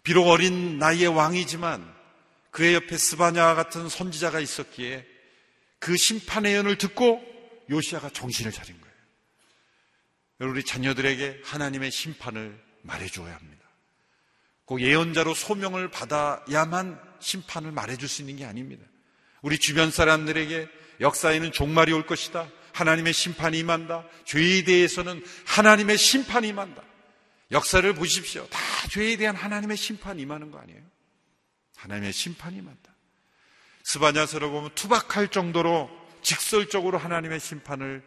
비록 어린 나이의 왕이지만 그의 옆에 스바냐와 같은 선지자가 있었기에 그 심판의 예언을 듣고 요시아가 정신을 차린 거예요. 우리 자녀들에게 하나님의 심판을 말해줘야 합니다. 꼭 예언자로 소명을 받아야만 심판을 말해줄 수 있는 게 아닙니다. 우리 주변 사람들에게 역사에는 종말이 올 것이다, 하나님의 심판이 임한다, 죄에 대해서는 하나님의 심판이 임한다. 역사를 보십시오. 다 죄에 대한 하나님의 심판이 임하는 거 아니에요? 하나님의 심판이 임한다. 스바냐서를 보면 투박할 정도로 직설적으로 하나님의 심판을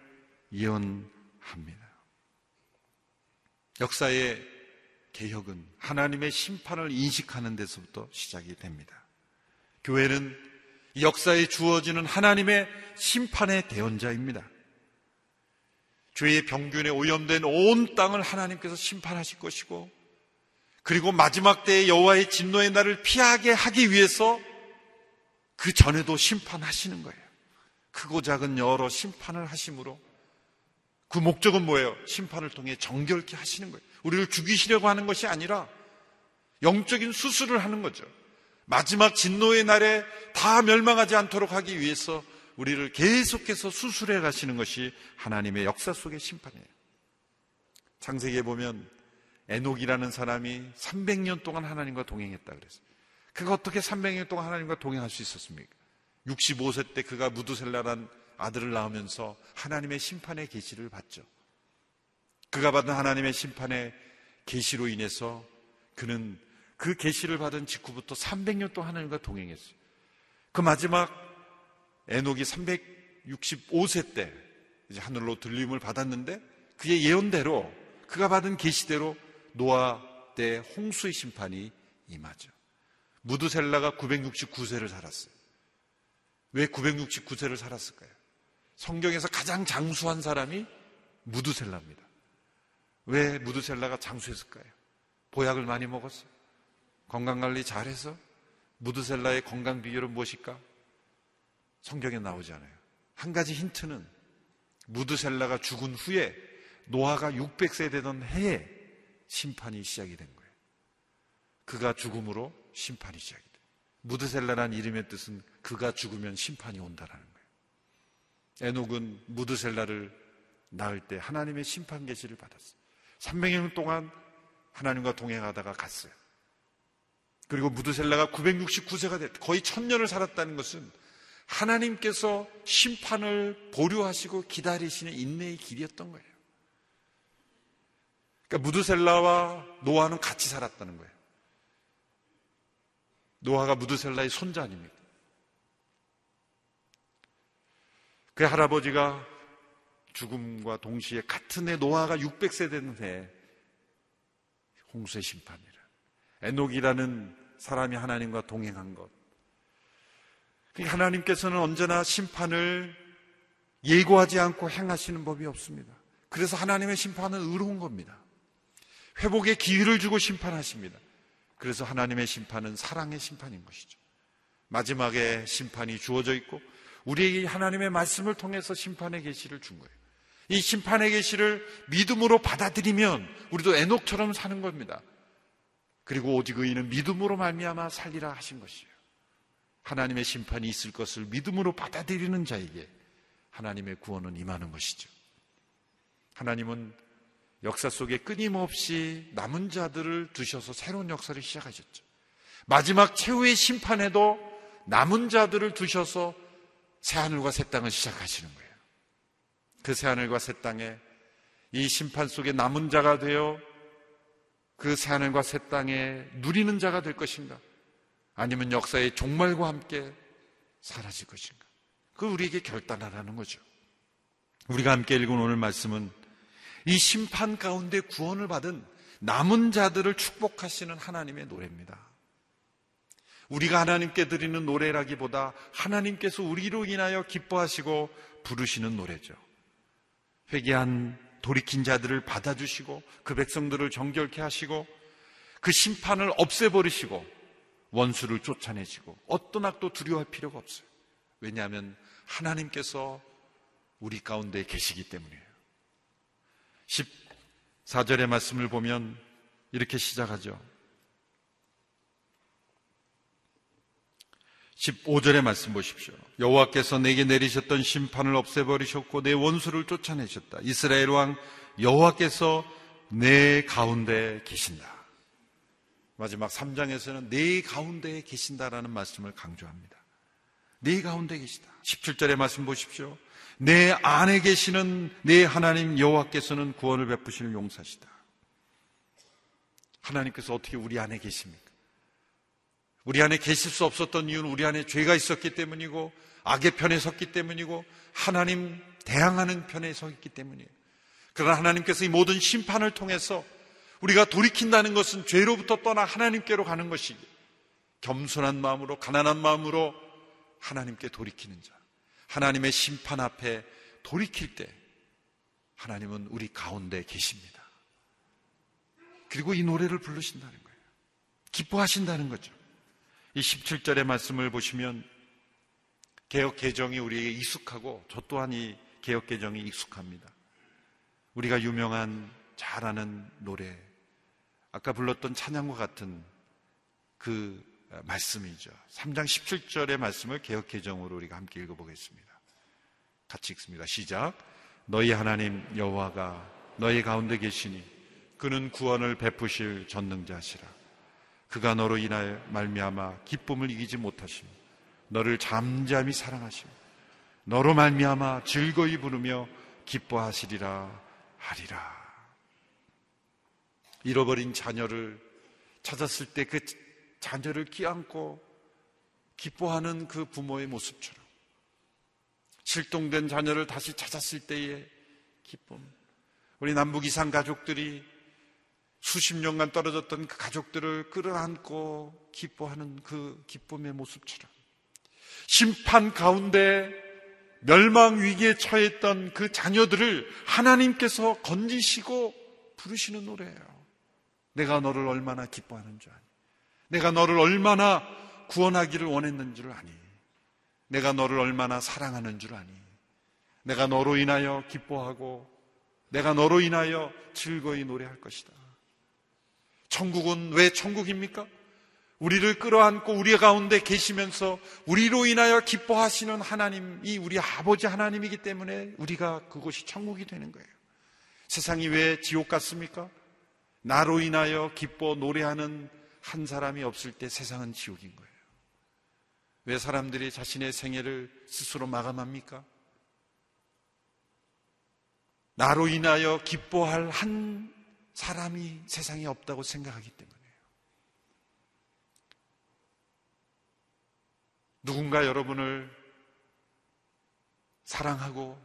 예언합니다. 역사의 개혁은 하나님의 심판을 인식하는 데서부터 시작이 됩니다. 교회는 역사에 주어지는 하나님의 심판의 대언자입니다. 죄의 병균에 오염된 온 땅을 하나님께서 심판하실 것이고, 그리고 마지막 때에 여호와의 진노의 날을 피하게 하기 위해서 그 전에도 심판하시는 거예요. 크고 작은 여러 심판을 하심으로 그 목적은 뭐예요? 심판을 통해 정결케 하시는 거예요. 우리를 죽이시려고 하는 것이 아니라 영적인 수술을 하는 거죠. 마지막 진노의 날에 다 멸망하지 않도록 하기 위해서 우리를 계속해서 수술해 가시는 것이 하나님의 역사 속의 심판이에요. 창세기에 보면 에녹이라는 사람이 300년 동안 하나님과 동행했다 그랬어요. 그가 어떻게 300년 동안 하나님과 동행할 수 있었습니까? 65세 때 그가 무두셀라란 아들을 낳으면서 하나님의 심판의 계시를 받죠. 그가 받은 하나님의 심판의 계시로 인해서 그는 그 계시를 받은 직후부터 300년 동안 하나님과 동행했어요. 그 마지막 에녹이 365세 때 이제 하늘로 들림을 받았는데 그의 예언대로, 그가 받은 계시대로 노아 때 홍수의 심판이 임하죠. 무드셀라가 969세를 살았어요. 왜 969세를 살았을까요? 성경에서 가장 장수한 사람이 무드셀라입니다. 왜 무드셀라가 장수했을까요? 보약을 많이 먹었어요. 건강관리 잘해서. 무드셀라의 건강 비결은 무엇일까? 성경에 나오지 않아요. 한 가지 힌트는 무드셀라가 죽은 후에 노아가 600세 되던 해에 심판이 시작이 된 거예요. 그가 죽음으로 심판이 시작이 돼요. 무드셀라라는 이름의 뜻은 그가 죽으면 심판이 온다라는 거예요. 에녹은 무드셀라를 낳을 때 하나님의 심판 계시를 받았어요. 300년 동안 하나님과 동행하다가 갔어요. 그리고 무드셀라가 969세가 됐다. 거의 1000년을 살았다는 것은 하나님께서 심판을 보류하시고 기다리시는 인내의 길이었던 거예요. 그러니까 무드셀라와 노아는 같이 살았다는 거예요. 노아가 무드셀라의 손자 아닙니까? 그의 할아버지가 죽음과 동시에 같은 해 노아가 600세 되는 해 홍수의 심판이라. 에녹이라는 사람이 하나님과 동행한 것. 하나님께서는 언제나 심판을 예고하지 않고 행하시는 법이 없습니다. 그래서 하나님의 심판은 의로운 겁니다. 회복의 기회를 주고 심판하십니다. 그래서 하나님의 심판은 사랑의 심판인 것이죠. 마지막에 심판이 주어져 있고 우리에게 하나님의 말씀을 통해서 심판의 계시를 준 거예요. 이 심판의 계시를 믿음으로 받아들이면 우리도 에녹처럼 사는 겁니다. 그리고 오직 의인은 믿음으로 말미암아 살리라 하신 것이에요. 하나님의 심판이 있을 것을 믿음으로 받아들이는 자에게 하나님의 구원은 임하는 것이죠. 하나님은 역사 속에 끊임없이 남은 자들을 두셔서 새로운 역사를 시작하셨죠. 마지막 최후의 심판에도 남은 자들을 두셔서 새하늘과 새 땅을 시작하시는 거예요. 그 새하늘과 새 땅에 이 심판 속에 남은 자가 되어 그 새하늘과 새 땅에 누리는 자가 될 것인가? 아니면 역사의 종말과 함께 사라질 것인가? 그걸 우리에게 결단하라는 거죠. 우리가 함께 읽은 오늘 말씀은 이 심판 가운데 구원을 받은 남은 자들을 축복하시는 하나님의 노래입니다. 우리가 하나님께 드리는 노래라기보다 하나님께서 우리로 인하여 기뻐하시고 부르시는 노래죠. 회개한 돌이킨 자들을 받아주시고 그 백성들을 정결케 하시고 그 심판을 없애버리시고 원수를 쫓아내시고 어떤 악도 두려워할 필요가 없어요. 왜냐하면 하나님께서 우리 가운데 계시기 때문이에요. 14절의 말씀을 보면 이렇게 시작하죠. 15절의 말씀 보십시오. 여호와께서 내게 내리셨던 심판을 없애버리셨고 내 원수를 쫓아내셨다. 이스라엘 왕 여호와께서 내 가운데 계신다. 마지막 3장에서는 내 가운데에 계신다라는 말씀을 강조합니다. 내 가운데 계시다. 17절의 말씀 보십시오. 내 안에 계시는 내 하나님 여호와께서는 구원을 베푸시는 용사시다. 하나님께서 어떻게 우리 안에 계십니까? 우리 안에 계실 수 없었던 이유는 우리 안에 죄가 있었기 때문이고 악의 편에 섰기 때문이고 하나님 대항하는 편에 서 있기 때문이에요. 그러나 하나님께서 이 모든 심판을 통해서 우리가 돌이킨다는 것은 죄로부터 떠나 하나님께로 가는 것이기 겸손한 마음으로 가난한 마음으로 하나님께 돌이키는 자 하나님의 심판 앞에 돌이킬 때 하나님은 우리 가운데 계십니다. 그리고 이 노래를 부르신다는 거예요. 기뻐하신다는 거죠. 이 17절의 말씀을 보시면 개역 개정이 우리에게 익숙하고 저 또한 이 개역 개정이 익숙합니다. 우리가 유명한 잘 아는 노래 아까 불렀던 찬양과 같은 그 말씀이죠. 3장 17절의 말씀을 개역 개정으로 우리가 함께 읽어보겠습니다. 같이 읽습니다. 시작. 너희 하나님 여호와가 너희 가운데 계시니 그는 구원을 베푸실 전능자시라. 그가 너로 인하여 말미암아 기쁨을 이기지 못하시며 너를 잠잠히 사랑하시며 너로 말미암아 즐거이 부르며 기뻐하시리라 하리라. 잃어버린 자녀를 찾았을 때 그 자녀를 끼안고 기뻐하는 그 부모의 모습처럼 실종된 자녀를 다시 찾았을 때의 기쁨. 우리 남북 이산 가족들이 수십 년간 떨어졌던 그 가족들을 끌어안고 기뻐하는 그 기쁨의 모습처럼 심판 가운데 멸망 위기에 처했던 그 자녀들을 하나님께서 건지시고 부르시는 노래예요. 내가 너를 얼마나 기뻐하는 줄 아니. 내가 너를 얼마나 구원하기를 원했는 줄 아니. 내가 너를 얼마나 사랑하는 줄 아니. 내가 너로 인하여 기뻐하고 내가 너로 인하여 즐거이 노래할 것이다. 천국은 왜 천국입니까? 우리를 끌어안고 우리 가운데 계시면서 우리로 인하여 기뻐하시는 하나님이 우리 아버지 하나님이기 때문에 우리가 그곳이 천국이 되는 거예요. 세상이 왜 지옥 같습니까? 나로 인하여 기뻐 노래하는 한 사람이 없을 때 세상은 지옥인 거예요. 왜 사람들이 자신의 생애를 스스로 마감합니까? 나로 인하여 기뻐할 한 사람이 세상에 없다고 생각하기 때문이에요. 누군가 여러분을 사랑하고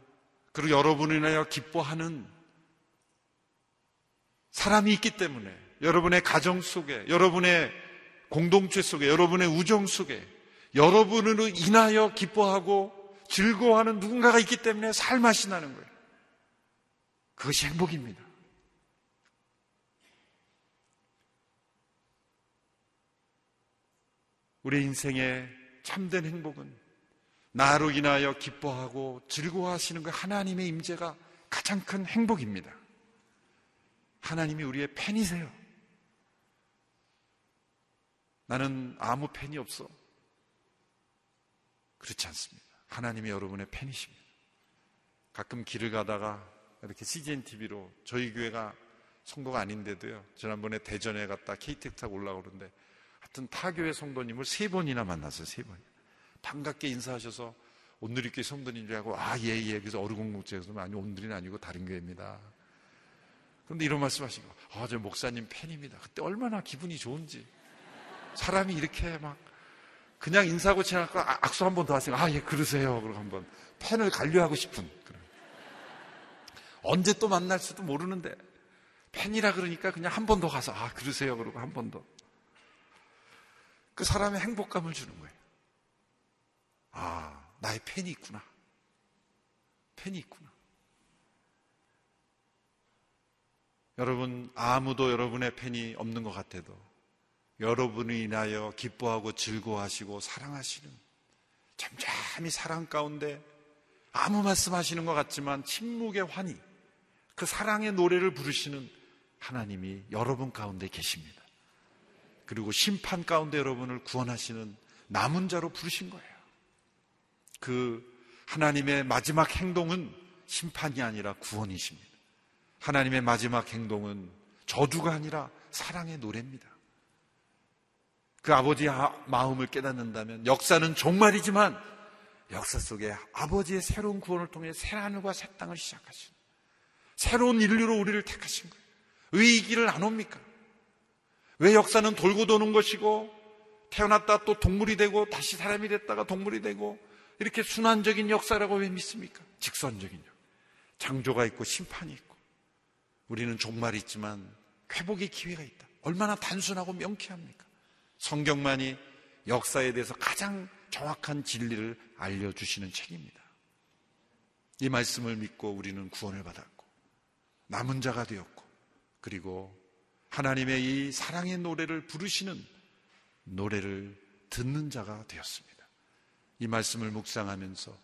그리고 여러분을 인하여 기뻐하는 사람이 있기 때문에, 여러분의 가정 속에, 여러분의 공동체 속에, 여러분의 우정 속에 여러분으로 인하여 기뻐하고 즐거워하는 누군가가 있기 때문에 살맛이 나는 거예요. 그것이 행복입니다. 우리 인생의 참된 행복은 나로 인하여 기뻐하고 즐거워하시는 그 하나님의 임재가 가장 큰 행복입니다. 하나님이 우리의 팬이세요. 나는 아무 팬이 없어. 그렇지 않습니다. 하나님이 여러분의 팬이십니다. 가끔 길을 가다가 이렇게 CGN TV로 저희 교회가 성도가 아닌데도요, 지난번에 대전에 갔다 KTX 타고 올라오는데 하여튼 타교회 성도님을 3번이나 만났어요. 3번. 반갑게 인사하셔서 온누리교회 성도님 줄 알고 아, 예. 그래서 어루공동체에서 아니, 온누리는 아니고 다른 교회입니다. 그런데 이런 말씀하시고 저 목사님 팬입니다. 그때 얼마나 기분이 좋은지. 사람이 이렇게 막 그냥 인사하고 지나가고 악수 한 번 더 하세요. 예, 그러세요. 그리고 한번 팬을 관료하고 싶은. 언제 또 만날 수도 모르는데 팬이라 그러니까 그냥 한 번 더 가서 그러세요. 그러고 한 번 더. 그 사람의 행복감을 주는 거예요. 나의 팬이 있구나. 팬이 있구나. 여러분, 아무도 여러분의 팬이 없는 것 같아도 여러분을 인하여 기뻐하고 즐거워하시고 사랑하시는, 잠잠히 사랑 가운데 아무 말씀하시는 것 같지만 침묵의 환희, 그 사랑의 노래를 부르시는 하나님이 여러분 가운데 계십니다. 그리고 심판 가운데 여러분을 구원하시는 남은 자로 부르신 거예요. 그 하나님의 마지막 행동은 심판이 아니라 구원이십니다. 하나님의 마지막 행동은 저주가 아니라 사랑의 노래입니다. 그 아버지의 마음을 깨닫는다면 역사는 종말이지만 역사 속에 아버지의 새로운 구원을 통해 새 하늘과 새 땅을 시작하신, 새로운 인류로 우리를 택하신 거예요. 의의 길을 안 옵니까? 왜 역사는 돌고 도는 것이고 태어났다 또 동물이 되고 다시 사람이 됐다가 동물이 되고 이렇게 순환적인 역사라고 왜 믿습니까? 직선적인 역사. 창조가 있고 심판이 있고 우리는 종말이 있지만 회복의 기회가 있다. 얼마나 단순하고 명쾌합니까? 성경만이 역사에 대해서 가장 정확한 진리를 알려주시는 책입니다. 이 말씀을 믿고 우리는 구원을 받았고 남은 자가 되었고 그리고 하나님의 이 사랑의 노래를 부르시는 노래를 듣는 자가 되었습니다. 이 말씀을 묵상하면서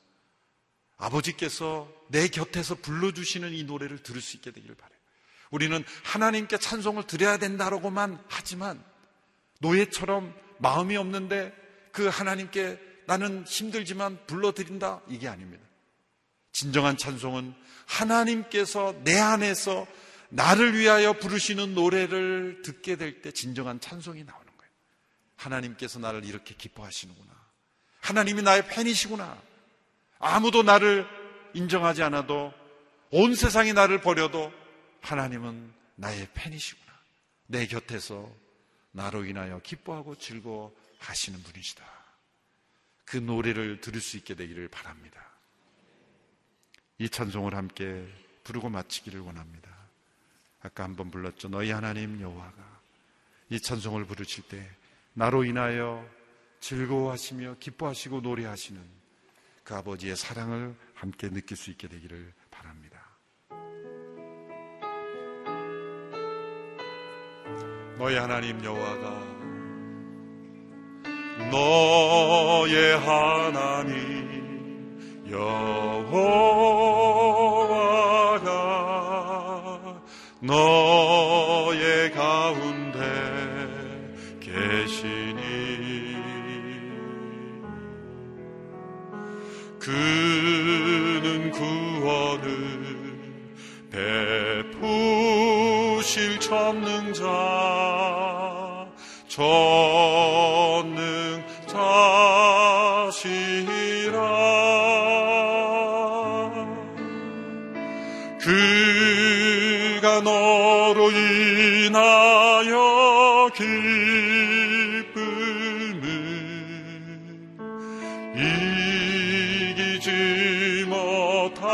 아버지께서 내 곁에서 불러주시는 이 노래를 들을 수 있게 되기를 바라요. 우리는 하나님께 찬송을 드려야 된다라고만 하지만 노예처럼 마음이 없는데 그 하나님께 나는 힘들지만 불러드린다, 이게 아닙니다. 진정한 찬송은 하나님께서 내 안에서 나를 위하여 부르시는 노래를 듣게 될 때 진정한 찬송이 나오는 거예요. 하나님께서 나를 이렇게 기뻐하시는구나. 하나님이 나의 팬이시구나. 아무도 나를 인정하지 않아도 온 세상이 나를 버려도 하나님은 나의 팬이시구나. 내 곁에서 나로 인하여 기뻐하고 즐거워하시는 분이시다. 그 노래를 들을 수 있게 되기를 바랍니다. 이 찬송을 함께 부르고 마치기를 원합니다. 아까 한번 불렀죠. 너희 하나님 여호와가. 이 찬송을 부르실 때 나로 인하여 즐거워하시며 기뻐하시고 노래하시는 그 아버지의 사랑을 함께 느낄 수 있게 되기를 바랍니다. 너의 하나님 여호와가, 너의 하나님 여호와가 너의 가운데 계시니 그는 구원을 베푸실 전능자 전능자시라. 그가 너로 인하여 기쁨을 이기지 못하시며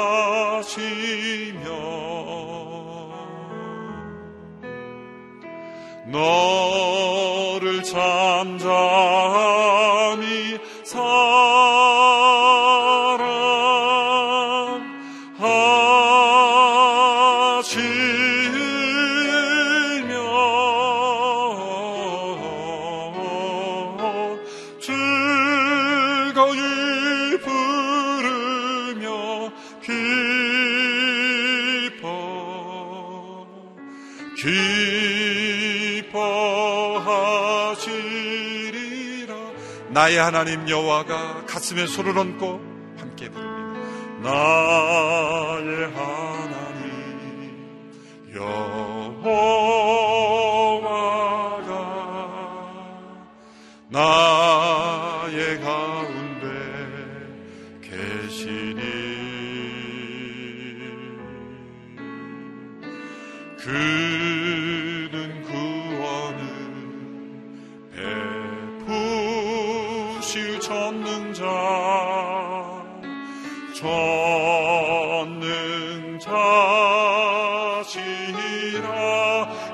너를 잠잠히 사랑하시며 즐거이 부르며 기뻐하시리라. 나의 하나님 여호와가 가슴에 손을 얹고 함께 부릅니다. 나의 하나님 여호와가 나의 가운데 계시니 그는 구원을 베푸실 전능자시라.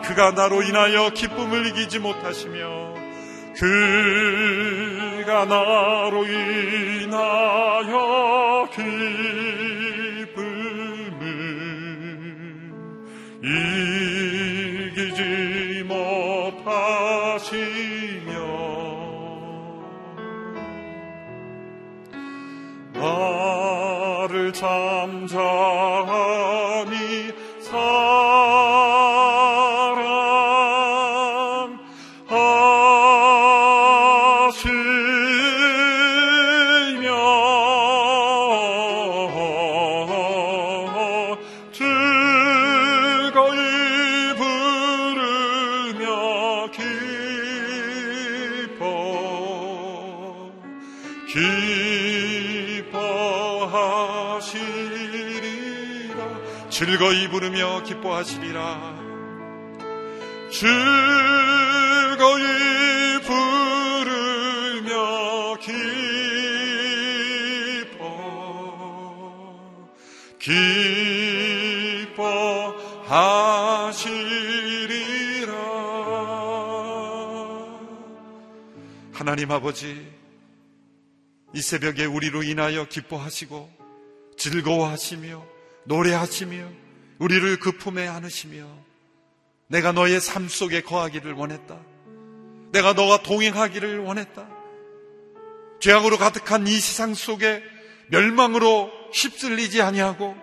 그가 나로 인하여 기쁨을 이기지 못하시며 그가 나로 인하여 기쁨을 이기지 못하시며 나를 잠잠히 사랑하시며 즐거이 부르며 기뻐하시리라. 즐거이 부르며 기뻐하시리라. 즐거이 부르며 기뻐하시리라. 하나님 아버지, 이 새벽에 우리로 인하여 기뻐하시고 즐거워하시며 노래하시며 우리를 그 품에 안으시며 내가 너의 삶 속에 거하기를 원했다. 내가 너와 동행하기를 원했다. 죄악으로 가득한 이 세상 속에 멸망으로 휩쓸리지 아니하고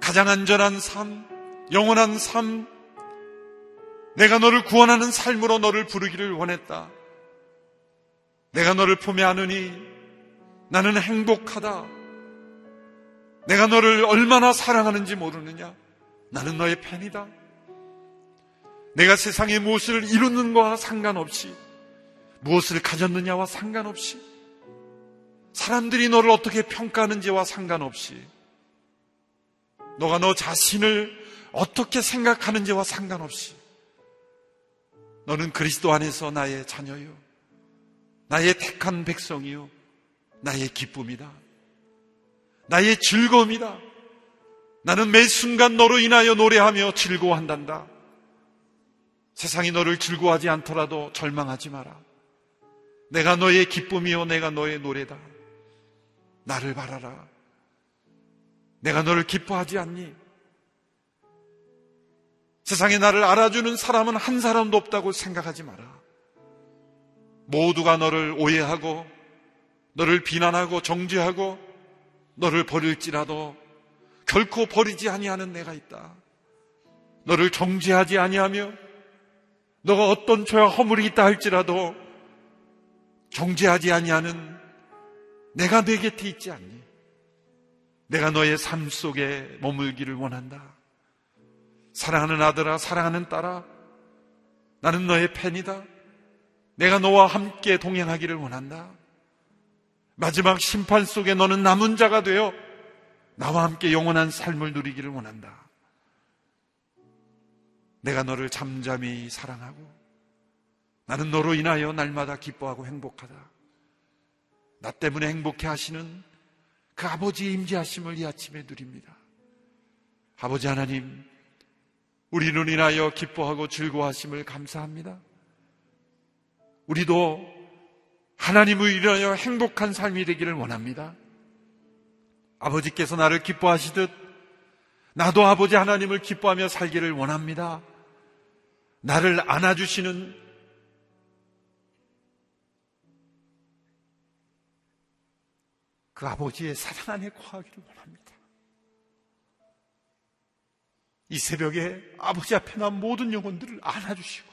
가장 안전한 삶, 영원한 삶, 내가 너를 구원하는 삶으로 너를 부르기를 원했다. 내가 너를 품에 안으니 나는 행복하다. 내가 너를 얼마나 사랑하는지 모르느냐. 나는 너의 팬이다. 내가 세상의 무엇을 이루는 것과 상관없이, 무엇을 가졌느냐와 상관없이, 사람들이 너를 어떻게 평가하는지와 상관없이, 너가 너 자신을 어떻게 생각하는지와 상관없이 너는 그리스도 안에서 나의 자녀요, 나의 택한 백성이요, 나의 기쁨이다. 나의 즐거움이다. 나는 매 순간 너로 인하여 노래하며 즐거워한단다. 세상이 너를 즐거워하지 않더라도 절망하지 마라. 내가 너의 기쁨이요, 내가 너의 노래다. 나를 바라라. 내가 너를 기뻐하지 않니? 세상에 나를 알아주는 사람은 한 사람도 없다고 생각하지 마라. 모두가 너를 오해하고 너를 비난하고 정죄하고 너를 버릴지라도 결코 버리지 아니하는 내가 있다. 너를 정죄하지 아니하며 너가 어떤 죄와 허물이 있다 할지라도 정죄하지 아니하는 내가 내 곁에 있지 않니? 내가 너의 삶 속에 머물기를 원한다. 사랑하는 아들아, 사랑하는 딸아, 나는 너의 팬이다. 내가 너와 함께 동행하기를 원한다. 마지막 심판 속에 너는 남은 자가 되어 나와 함께 영원한 삶을 누리기를 원한다. 내가 너를 잠잠히 사랑하고 나는 너로 인하여 날마다 기뻐하고 행복하다. 나 때문에 행복해 하시는 그 아버지의 임재하심을 이 아침에 누립니다. 아버지 하나님, 우리로 인하여 기뻐하고 즐거워하심을 감사합니다. 우리도 하나님을 인하여 행복한 삶이 되기를 원합니다. 아버지께서 나를 기뻐하시듯 나도 아버지 하나님을 기뻐하며 살기를 원합니다. 나를 안아주시는 그 아버지의 사랑 안에 거하기를 원합니다. 이 새벽에 아버지 앞에 난 모든 영혼들을 안아주시고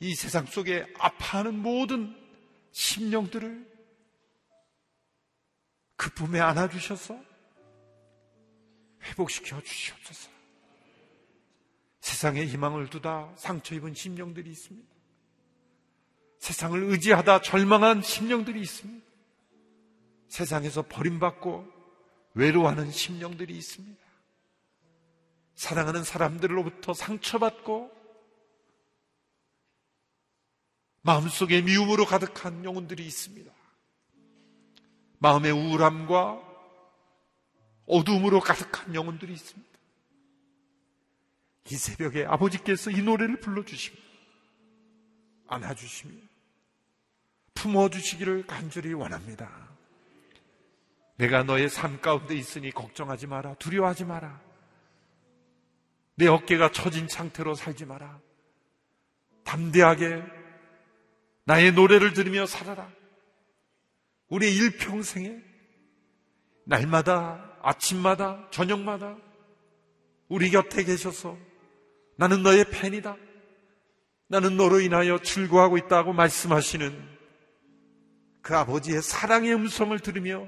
이 세상 속에 아파하는 모든 심령들을 그 품에 안아주셔서 회복시켜 주시옵소서. 세상에 희망을 두다 상처 입은 심령들이 있습니다. 세상을 의지하다 절망한 심령들이 있습니다. 세상에서 버림받고 외로워하는 심령들이 있습니다. 사랑하는 사람들로부터 상처받고 마음속에 미움으로 가득한 영혼들이 있습니다. 마음의 우울함과 어두움으로 가득한 영혼들이 있습니다. 이 새벽에 아버지께서 이 노래를 불러주시며 안아주시며 품어주시기를 간절히 원합니다. 내가 너의 삶 가운데 있으니 걱정하지 마라. 두려워하지 마라. 내 어깨가 처진 상태로 살지 마라. 담대하게 나의 노래를 들으며 살아라. 우리의 일평생에 날마다 아침마다 저녁마다 우리 곁에 계셔서 나는 너의 팬이다. 나는 너로 인하여 즐거워하고 있다고 말씀하시는 그 아버지의 사랑의 음성을 들으며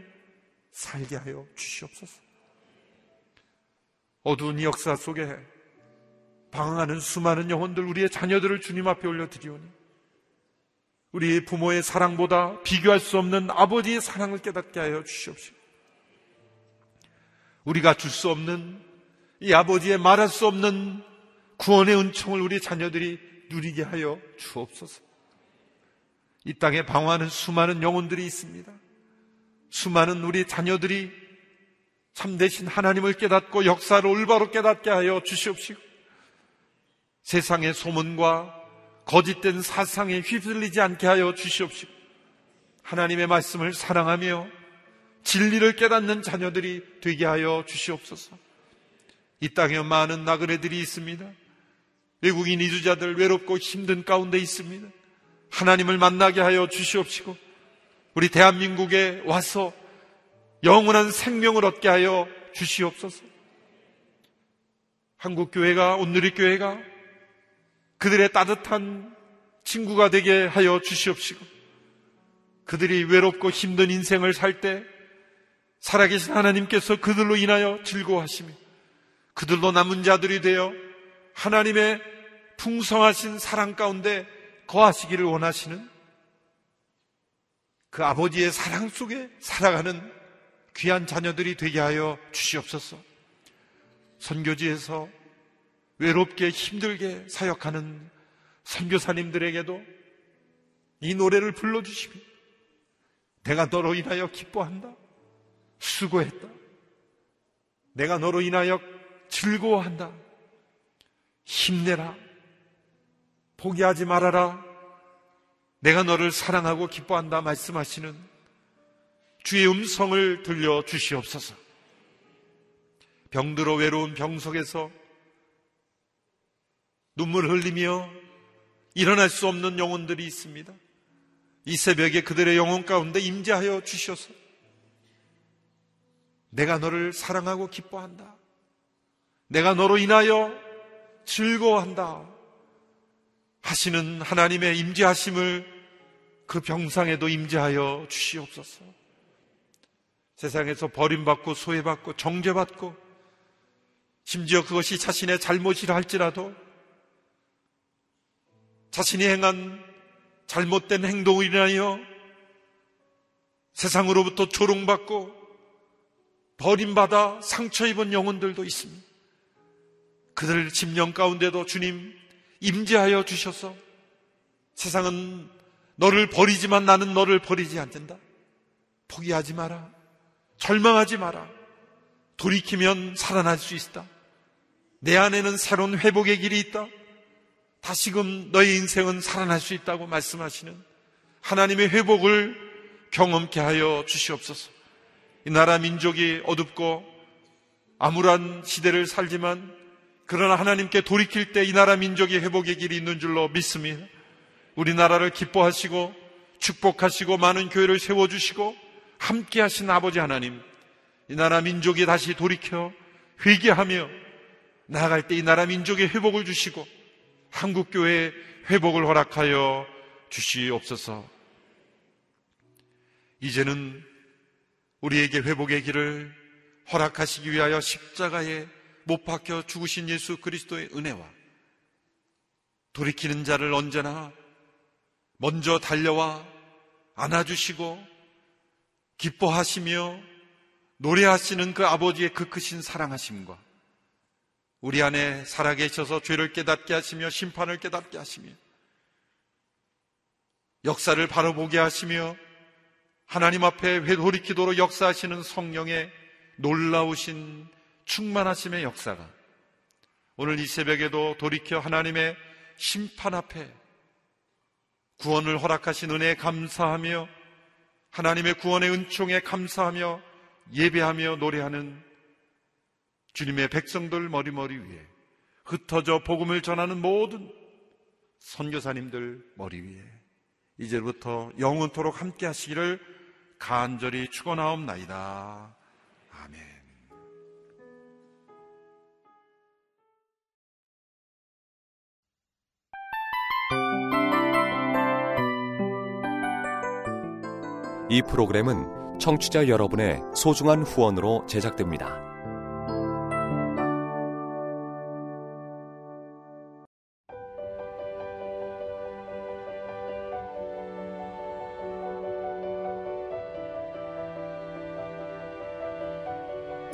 살게 하여 주시옵소서. 어두운 역사 속에 방황하는 수많은 영혼들, 우리의 자녀들을 주님 앞에 올려드리오니 우리 부모의 사랑보다 비교할 수 없는 아버지의 사랑을 깨닫게 하여 주시옵시오. 우리가 줄 수 없는 이 아버지의 말할 수 없는 구원의 은총을 우리 자녀들이 누리게 하여 주옵소서. 이 땅에 방황하는 수많은 영혼들이 있습니다. 수많은 우리 자녀들이 참되신 하나님을 깨닫고 역사를 올바로 깨닫게 하여 주시옵시오. 세상의 소문과 거짓된 사상에 휩쓸리지 않게 하여 주시옵시고 하나님의 말씀을 사랑하며 진리를 깨닫는 자녀들이 되게 하여 주시옵소서. 이 땅에 많은 나그네들이 있습니다. 외국인 이주자들 외롭고 힘든 가운데 있습니다. 하나님을 만나게 하여 주시옵시고 우리 대한민국에 와서 영원한 생명을 얻게 하여 주시옵소서. 한국교회가 온누리교회가 그들의 따뜻한 친구가 되게 하여 주시옵시고 그들이 외롭고 힘든 인생을 살 때 살아계신 하나님께서 그들로 인하여 즐거워하시며 그들로 남은 자들이 되어 하나님의 풍성하신 사랑 가운데 거하시기를 원하시는 그 아버지의 사랑 속에 살아가는 귀한 자녀들이 되게 하여 주시옵소서. 선교지에서 외롭게 힘들게 사역하는 선교사님들에게도 이 노래를 불러주시며 내가 너로 인하여 기뻐한다. 수고했다. 내가 너로 인하여 즐거워한다. 힘내라. 포기하지 말아라. 내가 너를 사랑하고 기뻐한다 말씀하시는 주의 음성을 들려주시옵소서. 병들어 외로운 병석에서 눈물 흘리며 일어날 수 없는 영혼들이 있습니다. 이 새벽에 그들의 영혼 가운데 임재하여 주셔서 내가 너를 사랑하고 기뻐한다. 내가 너로 인하여 즐거워한다 하시는 하나님의 임재하심을 그 병상에도 임재하여 주시옵소서. 세상에서 버림받고 소외받고 정죄받고 심지어 그것이 자신의 잘못이라 할지라도 자신이 행한 잘못된 행동을 인하여 세상으로부터 조롱받고 버림받아 상처입은 영혼들도 있습니다. 그들 심령 가운데도 주님 임재하여 주셔서 세상은 너를 버리지만 나는 너를 버리지 않는다. 포기하지 마라. 절망하지 마라. 돌이키면 살아날 수 있다. 내 안에는 새로운 회복의 길이 있다. 다시금 너의 인생은 살아날 수 있다고 말씀하시는 하나님의 회복을 경험케 하여 주시옵소서. 이 나라 민족이 어둡고 암울한 시대를 살지만 그러나 하나님께 돌이킬 때 이 나라 민족의 회복의 길이 있는 줄로 믿습니다. 우리나라를 기뻐하시고 축복하시고 많은 교회를 세워주시고 함께하신 아버지 하나님, 이 나라 민족이 다시 돌이켜 회개하며 나아갈 때 이 나라 민족의 회복을 주시고 한국교회의 회복을 허락하여 주시옵소서. 이제는 우리에게 회복의 길을 허락하시기 위하여 십자가에 못 박혀 죽으신 예수 그리스도의 은혜와 돌이키는 자를 언제나 먼저 달려와 안아주시고 기뻐하시며 노래하시는 그 아버지의 그 크신 사랑하심과 우리 안에 살아계셔서 죄를 깨닫게 하시며 심판을 깨닫게 하시며 역사를 바로 보게 하시며 하나님 앞에 회돌이키도록 역사하시는 성령의 놀라우신 충만하심의 역사가 오늘 이 새벽에도 돌이켜 하나님의 심판 앞에 구원을 허락하신 은혜에 감사하며 하나님의 구원의 은총에 감사하며 예배하며 노래하는 주님의 백성들 머리머리 위에 흩어져 복음을 전하는 모든 선교사님들 머리 위에 이제부터 영원토록 함께 하시기를 간절히 축원하옵나이다. 아멘. 이 프로그램은 청취자 여러분의 소중한 후원으로 제작됩니다.